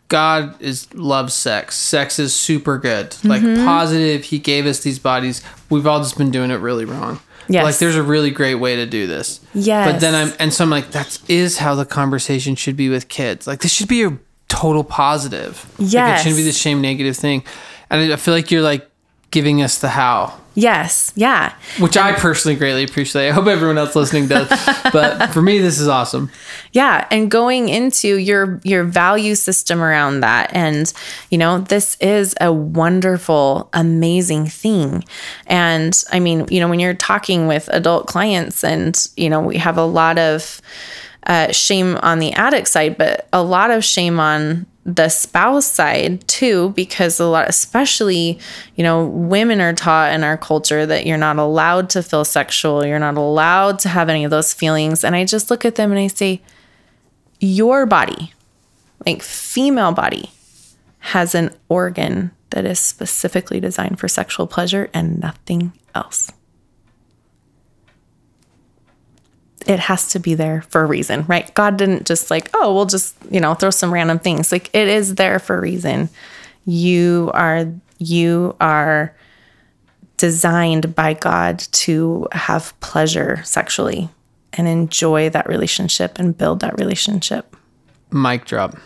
God loves sex. Sex is super good. Like positive. He gave us these bodies. We've all just been doing it really wrong. Yes. Like, there's a really great way to do this. Yes. But then I'm like, that is how the conversation should be with kids. Like, this should be a total positive. Yes. Like, it shouldn't be the shame negative thing. And I feel like you're like giving us the how. Yes. Yeah. Which I personally greatly appreciate. I hope everyone else listening does. But for me, this is awesome. Yeah. And going into your value system around that. And, you know, this is a wonderful, amazing thing. And I mean, you know, when you're talking with adult clients, and, you know, we have a lot of shame on the addict side, but a lot of shame on the spouse side too, because especially, you know, women are taught in our culture that you're not allowed to feel sexual. You're not allowed to have any of those feelings. And I just look at them and I say, your body, like female body, has an organ that is specifically designed for sexual pleasure and nothing else. It has to be there for a reason, right? God didn't just like, oh, we'll just, you know, throw some random things. Like, it is there for a reason. You are designed by God to have pleasure sexually and enjoy that relationship and build that relationship. Mic drop.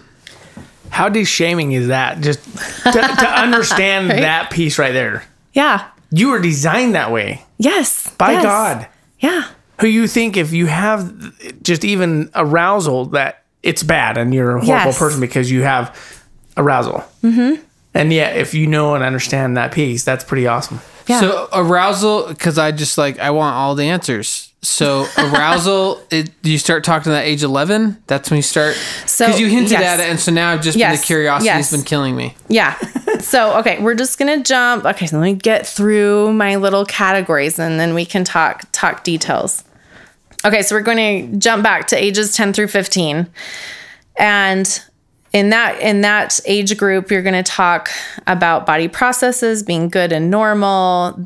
How de-shaming is that? Just to understand right? That piece right there. Yeah. You were designed that way. Yes. By God. Yeah. Who you think, if you have just even arousal, that it's bad and you're a horrible person because you have arousal. Mm-hmm. And yet, if you know and understand that piece, that's pretty awesome. Yeah. So arousal, because I want all the answers. So arousal, you start talking to that age 11? That's when you start? Because you hinted at it, and so now I've just been the curiosity has been killing me. Yeah. So, okay, we're just going to jump. Okay, so let me get through my little categories, and then we can talk details. Okay, so we're going to jump back to ages 10 through 15. And in that age group, you're going to talk about body processes being good and normal.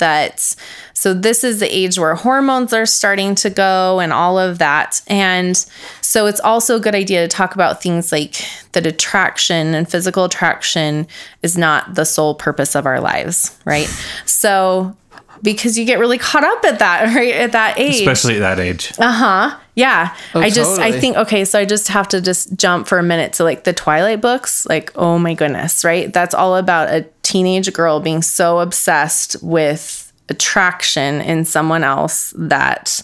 So this is the age where hormones are starting to go and all of that. And so it's also a good idea to talk about things like that attraction and physical attraction is not the sole purpose of our lives, right? So because you get really caught up at that, right? At that age. Especially at that age. Uh-huh. Yeah. Oh, I think, okay, so I just have to just jump for a minute to like the Twilight books. Like, oh my goodness, right? That's all about a teenage girl being so obsessed with attraction in someone else that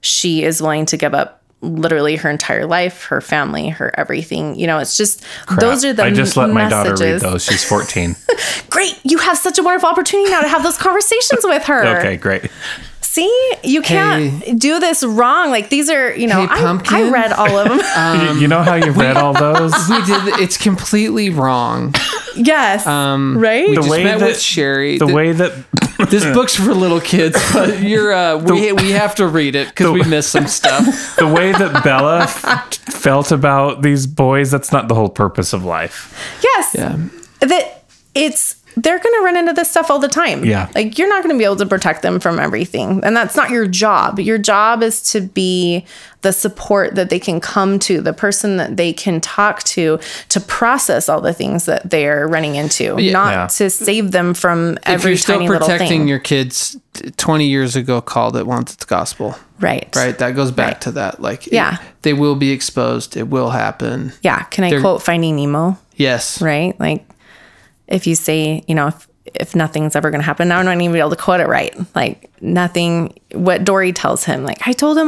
she is willing to give up literally her entire life, her family, her everything. You know, it's just, crap. Those are the messages. I just let my daughter read those. She's 14. Great. You have such a wonderful opportunity now to have those conversations with her. Okay, great. See, you can't do this wrong. Like, these are, you know, I read all of them. You know how you read all those? We did. It's completely wrong. Yes. Right? We just met with Sherri. The way that... This book's for little kids, but you're we have to read it because we missed some stuff. The way that Bella felt about these boys, that's not the whole purpose of life. Yes. Yeah. That it's... They're going to run into this stuff all the time. Yeah. Like, you're not going to be able to protect them from everything. And that's not your job. Your job is to be the support that they can come to, the person that they can talk to process all the things that they're running into, not to save them from every tiny little thing. If you're still protecting your kids, 20 years ago called it once, it's gospel. Right. Right. That goes back to that. Like, they will be exposed. It will happen. Yeah. Can I quote Finding Nemo? Yes. Right? Like, if you say, you know, if nothing's ever going to happen, now I'm not even be able to quote it right. Like, nothing, what Dory tells him, like, I told him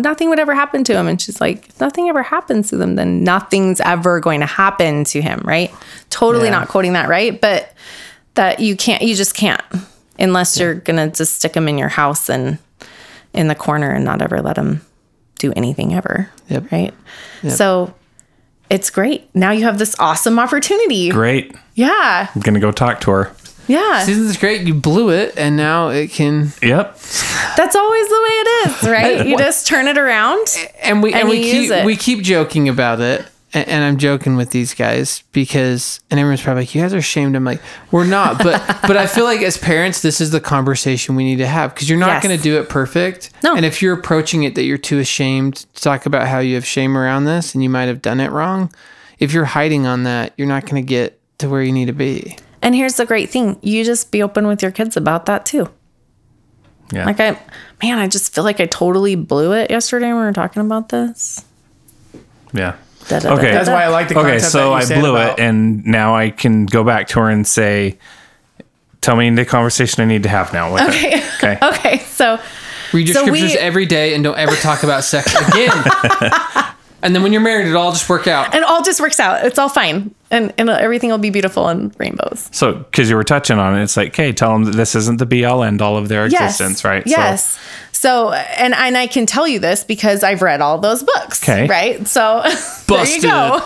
nothing would ever happen to him. And she's like, if nothing ever happens to them, then nothing's ever going to happen to him. Right. Totally not quoting that right. But that you just can't unless you're going to just stick them in your house and in the corner and not ever let them do anything ever. Yep. Right. Yep. So it's great. Now you have this awesome opportunity. Great. Yeah. I'm going to go talk to her. Yeah. Susan's great. You blew it, and now it can... Yep. That's always the way it is, right? You just turn it around, and we keep joking about it, and I'm joking with these guys because... And everyone's probably like, you guys are ashamed. I'm like, we're not, but I feel like as parents, this is the conversation we need to have because you're not going to do it perfect. No. And if you're approaching it that you're too ashamed to talk about how you have shame around this and you might have done it wrong, if you're hiding on that, you're not going to get to where you need to be. And here's the great thing. You just be open with your kids about that too. Yeah. Like, I just feel like I totally blew it yesterday when we were talking about this. Yeah. Okay. That's why I like the concept. Okay, so I blew it, and now I can go back to her and say, tell me the conversation I need to have now with her. Okay. Okay. So read your scriptures every day and don't ever talk about sex again. And then when you're married, it'll all just work out. And it all just works out. It's all fine. And everything will be beautiful and rainbows. So, because you were touching on it, it's like, hey, tell them that this isn't the be-all, end-all of their existence, right? Yes. So, and I can tell you this because I've read all those books, right? So, there you go.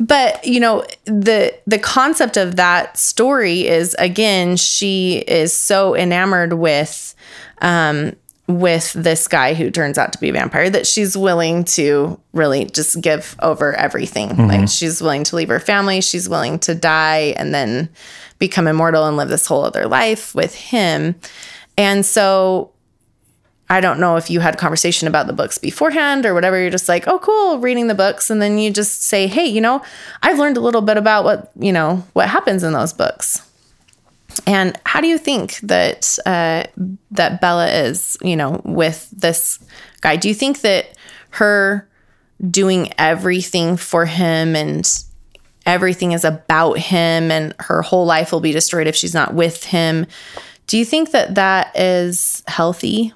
But, you know, the concept of that story is, again, she is so enamored with this guy who turns out to be a vampire that she's willing to really just give over everything. Mm-hmm. Like, she's willing to leave her family. She's willing to die and then become immortal and live this whole other life with him. And so I don't know if you had a conversation about the books beforehand or whatever. You're just like, oh, cool, reading the books. And then you just say, hey, you know, I've learned a little bit about what happens in those books. And how do you think that Bella is, you know, with this guy? Do you think that her doing everything for him and everything is about him and her whole life will be destroyed if she's not with him? Do you think that is healthy?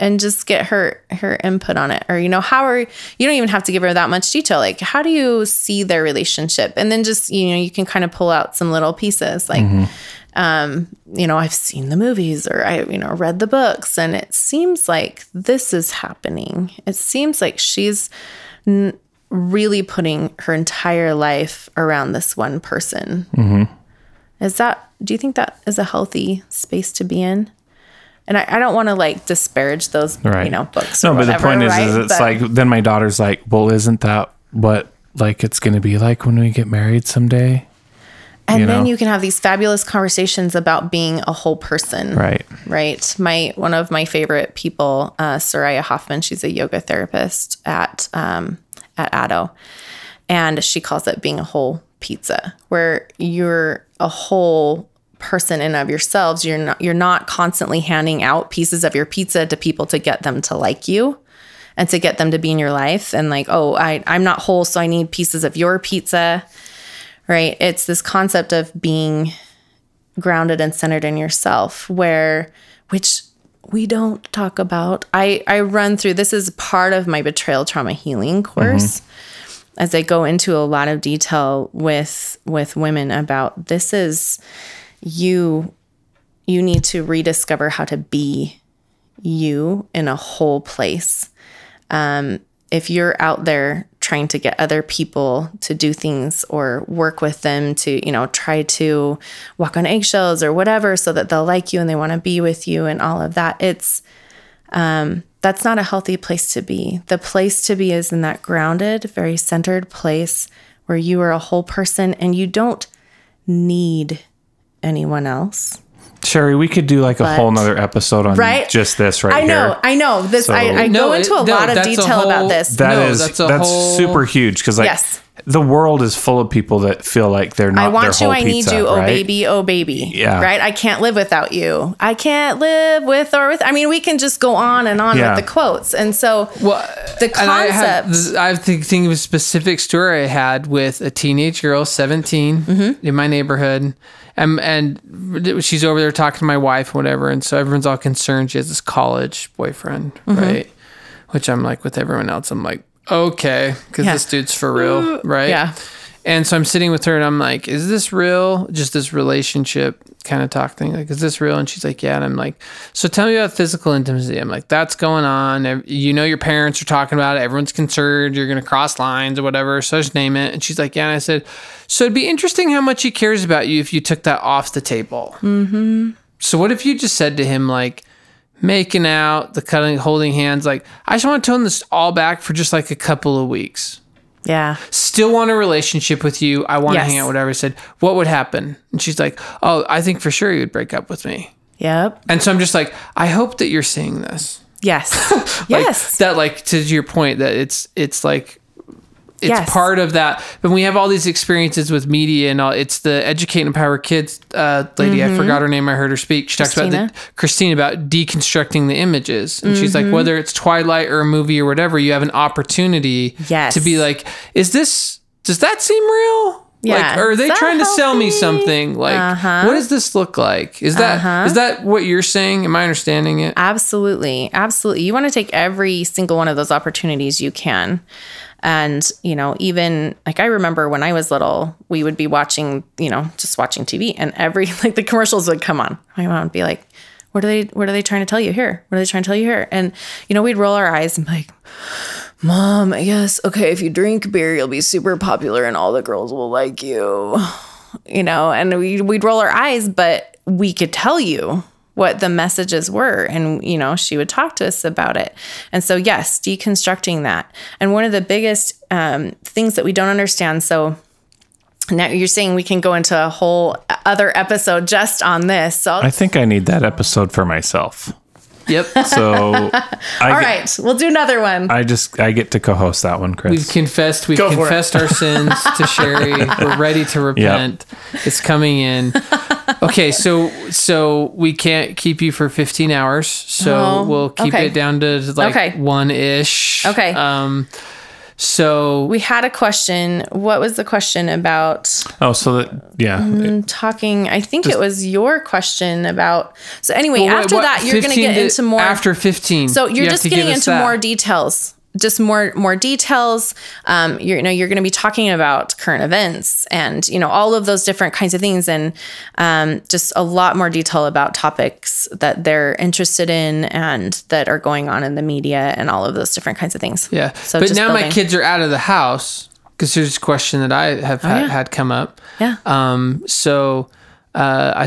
And just get her input on it. Or, you know, you don't even have to give her that much detail. Like, how do you see their relationship? And then just, you know, you can kind of pull out some little pieces. Like, mm-hmm. You know, I've seen the movies or I, you know, read the books. And it seems like this is happening. It seems like she's really putting her entire life around this one person. Mm-hmm. Do you think that is a healthy space to be in? And I don't want to, like, disparage those, you know, books. No, but the point is it's like, then my daughter's like, well, isn't that what, like, it's going to be like when we get married someday? And then you can have these fabulous conversations about being a whole person. Right. One of my favorite people, Soraya Hoffman, she's a yoga therapist at Addo. And she calls it being a whole pizza, where you're a whole person in of yourselves. You're not constantly handing out pieces of your pizza to people to get them to like you and to get them to be in your life. And like, oh, I'm not whole, so I need pieces of your pizza. Right. It's this concept of being grounded and centered in yourself, which we don't talk about. I run through, this is part of my betrayal trauma healing course, mm-hmm. as I go into a lot of detail with women about this is you need to rediscover how to be you in a whole place. If you're out there trying to get other people to do things or work with them to, try to walk on eggshells or whatever so that they'll like you and they want to be with you and all of that, that's not a healthy place to be. The place to be is in that grounded, very centered place where you are a whole person and you don't need anyone else. Sherri, we could do a whole nother episode on just this right here. I know. This, so, I go into a lot of detail about this. That's super huge because the world is full of people that feel like they're not their whole pizza. I want you, I need you, right? oh baby. Yeah. Right? I can't live without you. I can't live with or with. I mean, we can just go on and on with the quotes. And so the concept. I think of a specific story I had with a teenage girl, 17, mm-hmm. in my neighborhood. And she's over there talking to my wife, whatever. And so everyone's all concerned. She has this college boyfriend, mm-hmm. right? Which I'm like, with everyone else, I'm like, okay, because this dude's for real, right? Yeah. And so I'm sitting with her and I'm like, is this real? Just this relationship kind of talk thing. Like, is this real? And she's like, yeah. And I'm like, so tell me about physical intimacy. I'm like, that's going on. Your parents are talking about it. Everyone's concerned. You're going to cross lines or whatever. So I just name it. And she's like, yeah. And I said, so it'd be interesting how much he cares about you if you took that off the table. Mm-hmm. So what if you just said to him, like, making out, the cutting, holding hands, like, I just want to tone this all back for just like a couple of weeks. Yeah. Still want a relationship with you. I want to hang out, whatever. I said, what would happen? And she's like, oh, I think for sure you would break up with me. Yep. And so I'm just like, I hope that you're seeing this. Yes. That, to your point, that it's like, it's part of that. But we have all these experiences with media and all. It's the Educate and Empower Kids lady. Mm-hmm. I forgot her name. I heard her speak. She talks about Christine about deconstructing the images. And mm-hmm. she's like, whether it's Twilight or a movie or whatever, you have an opportunity to be like, does that seem real? Yeah. Like, or are they trying to sell me something? Like, what does this look like? Is that is that what you're saying? Am I understanding it? Absolutely. Absolutely. You want to take every single one of those opportunities you can. And, even like I remember when I was little, we would be watching, just watching TV and the commercials would come on. My mom would be like, what are they trying to tell you here? What are they trying to tell you here? And, we'd roll our eyes and be like, Mom, yes. Okay. If you drink beer, you'll be super popular and all the girls will like you, and we'd roll our eyes, but we could tell you what the messages were. And, she would talk to us about it. And so, yes, deconstructing that. And one of the biggest things that we don't understand. So now you're saying we can go into a whole other episode just on this. So I think I need that episode for myself. Yep. So All right, we'll do another one. I get to co-host that one, Chris. We've confessed our sins to Sherri. We're ready to repent. Yep. It's coming in. Okay, so we can't keep you for 15 hours. So we'll keep it down to one-ish. Okay. So we had a question. What was the question about? I think it was your question about. So anyway, you're going to get into more after 15. So you're just getting into more details. Just more details. You're going to be talking about current events and, all of those different kinds of things and just a lot more detail about topics that they're interested in and that are going on in the media and all of those different kinds of things. Yeah. So but now my kids are out of the house because here's a question that I have had come up. Yeah. I was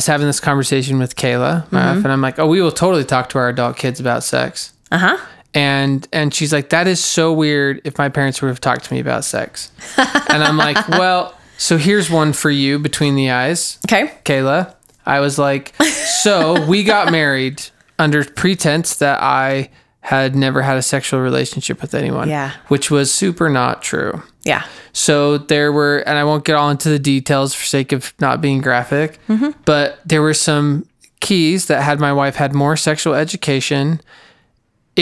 having this conversation with Kayla, my wife, and I'm like, oh, we will totally talk to our adult kids about sex. Uh-huh. And she's like, that is so weird if my parents would have talked to me about sex. And I'm like, well, so here's one for you between the eyes. Okay. Kayla, I was like, so we got married under pretense that I had never had a sexual relationship with anyone. Yeah. Which was super not true. Yeah. So there were, and I won't get all into the details for sake of not being graphic, mm-hmm. but there were some keys that had my wife had more sexual education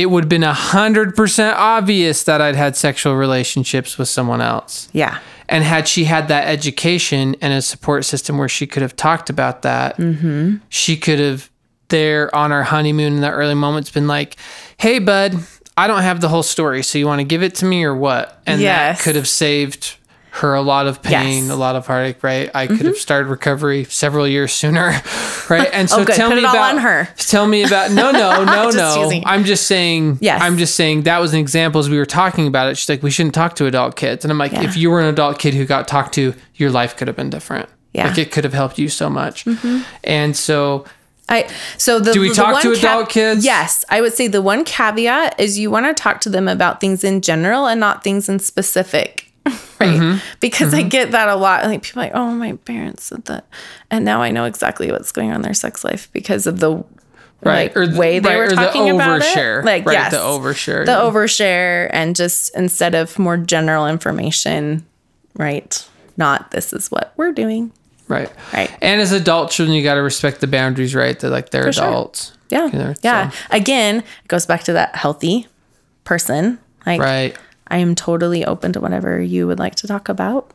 it would have been 100% obvious that I'd had sexual relationships with someone else. Yeah. And had she had that education and a support system where she could have talked about that, mm-hmm. she could have there on our honeymoon in the early moments been like, hey, bud, I don't have the whole story. So you want to give it to me or what? And yes. that could have saved her a lot of pain, yes. a lot of heartache, right? I could mm-hmm. have started recovery several years sooner, right? And so tell me about, I'm just saying that was an example as we were talking about it. She's like, we shouldn't talk to adult kids. And I'm like, yeah. if you were an adult kid who got talked to, your life could have been different. Yeah. Like it could have helped you so much. Mm-hmm. And so Do we talk to adult kids? Yes. I would say the one caveat is you want to talk to them about things in general and not things in specific. Right. Mm-hmm. Because mm-hmm. I get that a lot. Like people are like, oh, my parents said that. And now I know exactly what's going on in their sex life because of the right. like, or the, way they right. were talking about it. Like, right. yes. The overshare. The yeah. overshare. And just instead of more general information, right? Not this is what we're doing. Right. Right. And as adult children, you got to respect the boundaries, right? They're like, they're for adults. Sure. Yeah. You know, yeah. So. Again, it goes back to that healthy person. Like, right. I am totally open to whatever you would like to talk about.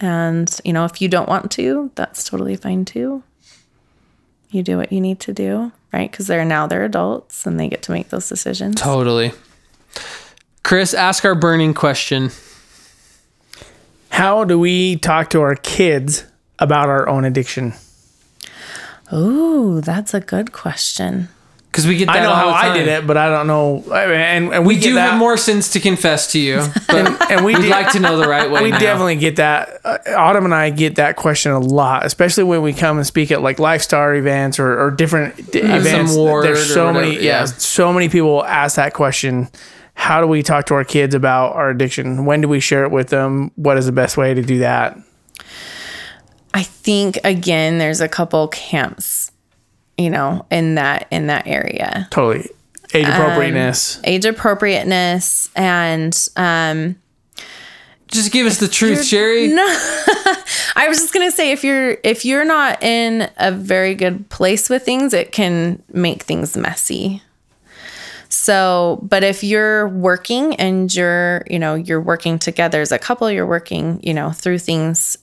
And, you know, if you don't want to, that's totally fine too. You do what you need to do, right? Because they're adults and they get to make those decisions. Totally. Chris, ask our burning question. How do we talk to our kids about our own addiction? Oh, that's a good question. Because we get that. I know how I did it, but I don't know. And we do have more sins to confess to you, but and we'd like to know the right way. We definitely get that. Autumn and I get that question a lot, especially when we come and speak at like LifeStar events or different events. There's so many, so many people ask that question. How do we talk to our kids about our addiction? When do we share it with them? What is the best way to do that? I think again, there's a couple camps. You know, in that area. Totally. Age appropriateness. And, just give us the truth, Sherri. No, I was just going to say, if you're not in a very good place with things, it can make things messy. So, but if you're working and you're working together as a couple, you're working, through things,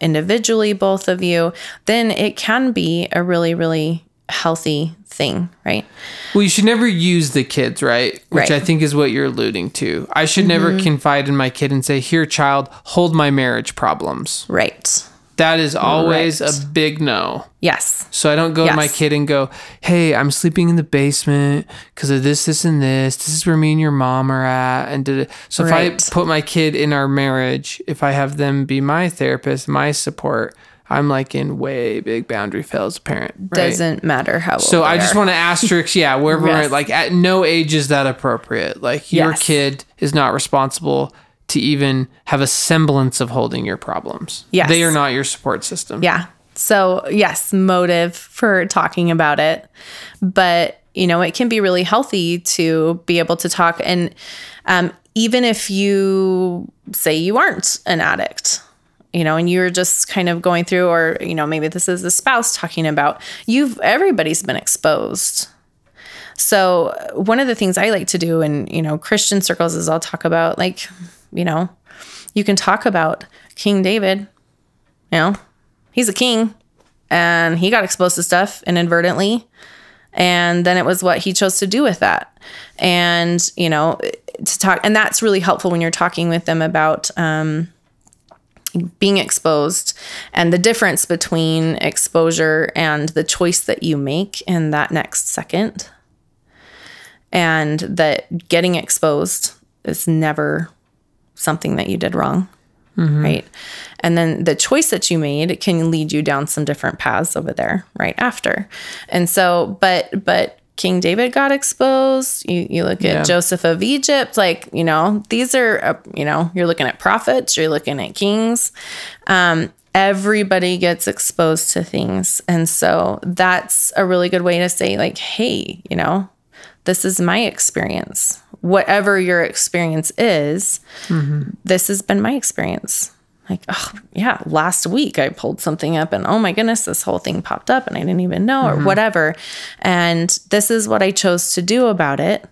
individually, both of you, then it can be a really, really healthy thing, right? Well, you should never use the kids, right? Which I think is what you're alluding to. I should never confide in my kid and say, here, child, hold my marriage problems. Right. That is always a big no. Yes. So I don't go to my kid and go, hey, I'm sleeping in the basement because of this, this, and this. This is where me and your mom are at. So if I put my kid in our marriage, if I have them be my therapist, my support, I'm like in way big boundary fails parent. Right? Doesn't matter how old So I just want to asterisk, wherever we're at, like at no age is that appropriate. Like your kid is not responsible to even have a semblance of holding your problems. Yes. They are not your support system. Yeah. So yes, motive for talking about it. But, it can be really healthy to be able to talk. And even if you say you aren't an addict, and you're just kind of going through or, maybe this is a spouse talking about, everybody's been exposed. So one of the things I like to do in, Christian circles is I'll talk about like, you can talk about King David, he's a king and he got exposed to stuff inadvertently. And then it was what he chose to do with that. And, to talk, and that's really helpful when you're talking with them about, being exposed and the difference between exposure and the choice that you make in that next second. And that getting exposed is never something that you did wrong, right? And then the choice that you made can lead you down some different paths over there right after. And so, but King David got exposed. You look at Joseph of Egypt, like, these are, you're looking at prophets, you're looking at kings. Everybody gets exposed to things. And so that's a really good way to say like, hey, this is my experience. Whatever your experience is, this has been my experience. Like, last week I pulled something up and oh my goodness, this whole thing popped up and I didn't even know or whatever. And this is what I chose to do about it.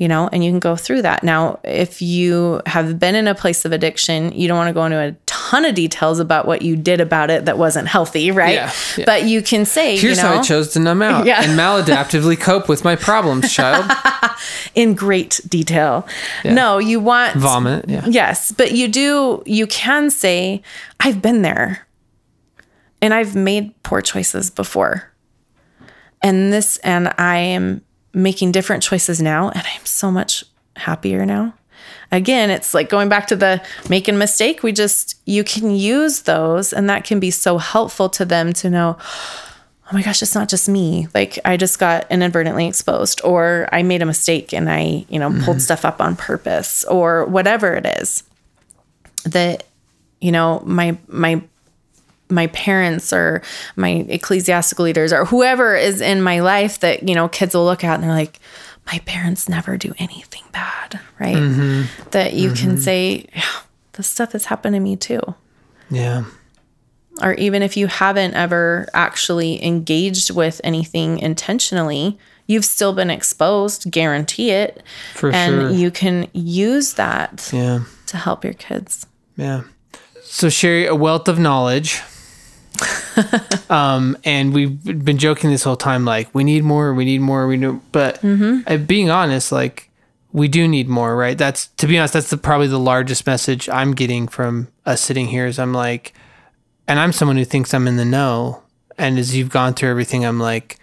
you know, and you can go through that. Now, if you have been in a place of addiction, you don't want to go into a ton of details about what you did about it that wasn't healthy, right? Yeah, yeah. But you can say, here's how I chose to numb out and maladaptively cope with my problems, child. In great detail. Yeah. No, you want... Vomit, yeah. Yes, but you can say, I've been there. And I've made poor choices before. And I am making different choices now, and I'm so much happier now. Again, it's like going back to the making mistake. You can use those, and that can be so helpful to them to know, oh my gosh, it's not just me. Like, I just got inadvertently exposed, or I made a mistake and I, pulled stuff up on purpose, or whatever it is that, my parents or my ecclesiastical leaders or whoever is in my life that, kids will look at and they're like, my parents never do anything bad. Right. Mm-hmm. That you can say, yeah, this stuff has happened to me too. Yeah. Or even if you haven't ever actually engaged with anything intentionally, you've still been exposed, guarantee it. For sure. You can use that to help your kids. Yeah. So Sherri, a wealth of knowledge. And we've been joking this whole time, like, we need more, but being honest, like, we do need more, right? That's probably the largest message I'm getting from us sitting here is I'm like, and I'm someone who thinks I'm in the know. And as you've gone through everything, I'm like,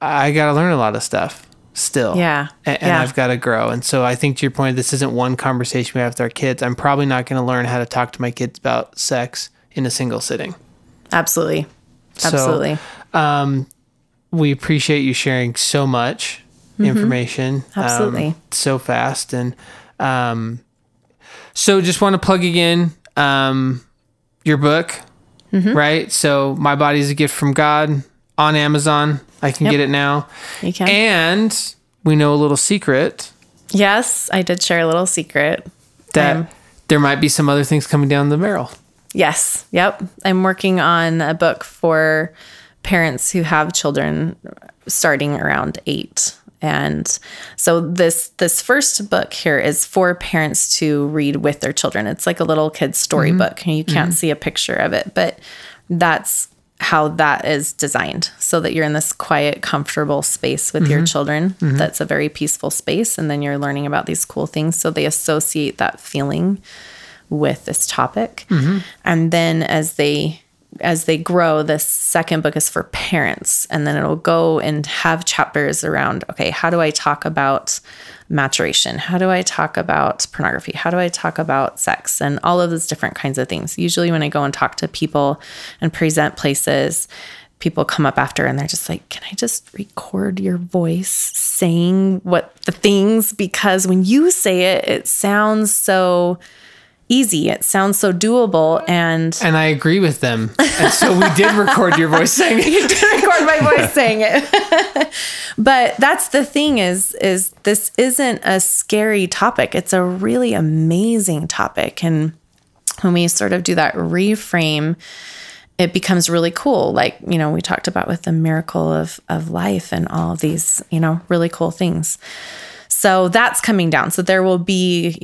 I got to learn a lot of stuff still. Yeah. And I've got to grow. And so I think to your point, this isn't one conversation we have with our kids. I'm probably not going to learn how to talk to my kids about sex in a single sitting. Absolutely. So, we appreciate you sharing so much information. Absolutely. So fast. And, so just want to plug again, your book, right? So My Body is a Gift from God on Amazon. I can get it now. You can. And we know a little secret. Yes. I did share a little secret that there might be some other things coming down the barrel. Yes. Yep. I'm working on a book for parents who have children starting around 8. And so this first book here is for parents to read with their children. It's like a little kid's storybook. You can't see a picture of it, but that's how that is designed so that you're in this quiet, comfortable space with your children. That's a very peaceful space. And then you're learning about these cool things. So they associate that feeling with this topic. And then as they grow, this second book is for parents, and then it'll go and have chapters around, okay, how do I talk about maturation? How do I talk about pornography? How do I talk about sex? And all of those different kinds of things. Usually when I go and talk to people and present places, people come up after and they're just like, can I just record your voice saying what the things, because when you say it, it sounds so easy. It sounds so doable. And I agree with them. And so we did record your voice saying it. You did record my voice saying it. But that's the thing is this isn't a scary topic. It's a really amazing topic. And when we sort of do that reframe, it becomes really cool. Like, we talked about with the miracle of life and all of these, really cool things. So that's coming down. So there will be,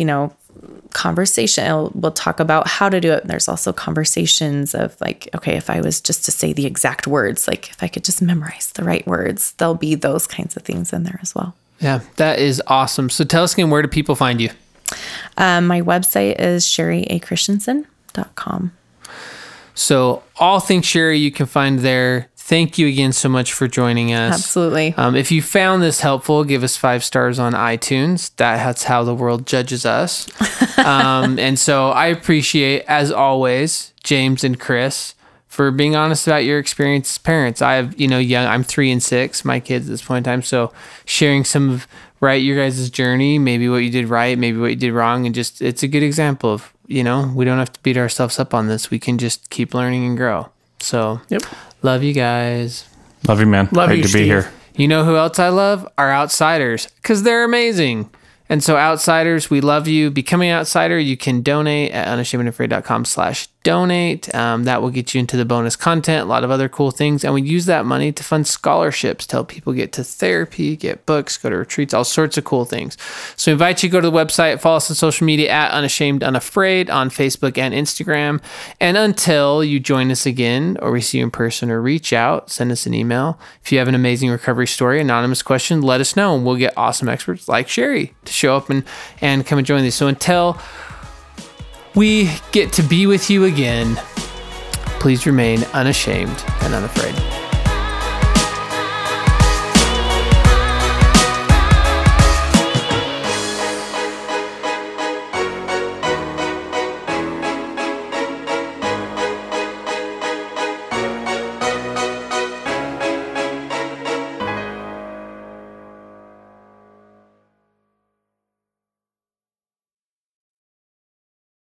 conversation. We'll talk about how to do it. And there's also conversations of like, okay, if I was just to say the exact words, like if I could just memorize the right words, there'll be those kinds of things in there as well. Yeah, that is awesome. So tell us again, where do people find you? My website is sherriachristensen.com. So all things Sherri you can find there. Thank you again so much for joining us. Absolutely. If you found this helpful, give us 5 stars on iTunes. That's how the world judges us. And so I appreciate, as always, James and Chris for being honest about your experience as parents. I have, I'm 3 and 6, my kids at this point in time. So sharing some of, your guys' journey, maybe what you did right, maybe what you did wrong. And just, it's a good example of, we don't have to beat ourselves up on this. We can just keep learning and grow. So, yep. Love you guys. Love you, man. Love you, Steve. Great to be here. You know who else I love? Our outsiders, because they're amazing. And so, outsiders, we love you. Become an outsider. You can donate at unashamedandfree.com/. donate. That will get you into the bonus content, a lot of other cool things. And we use that money to fund scholarships, to help people get to therapy, get books, go to retreats, all sorts of cool things. So I invite you to go to the website, follow us on social media at Unashamed Unafraid on Facebook and Instagram. And until you join us again, or we see you in person or reach out, send us an email. If you have an amazing recovery story, anonymous question, let us know, and we'll get awesome experts like Sherri to show up and come and join these. So until we get to be with you again, please remain unashamed and unafraid.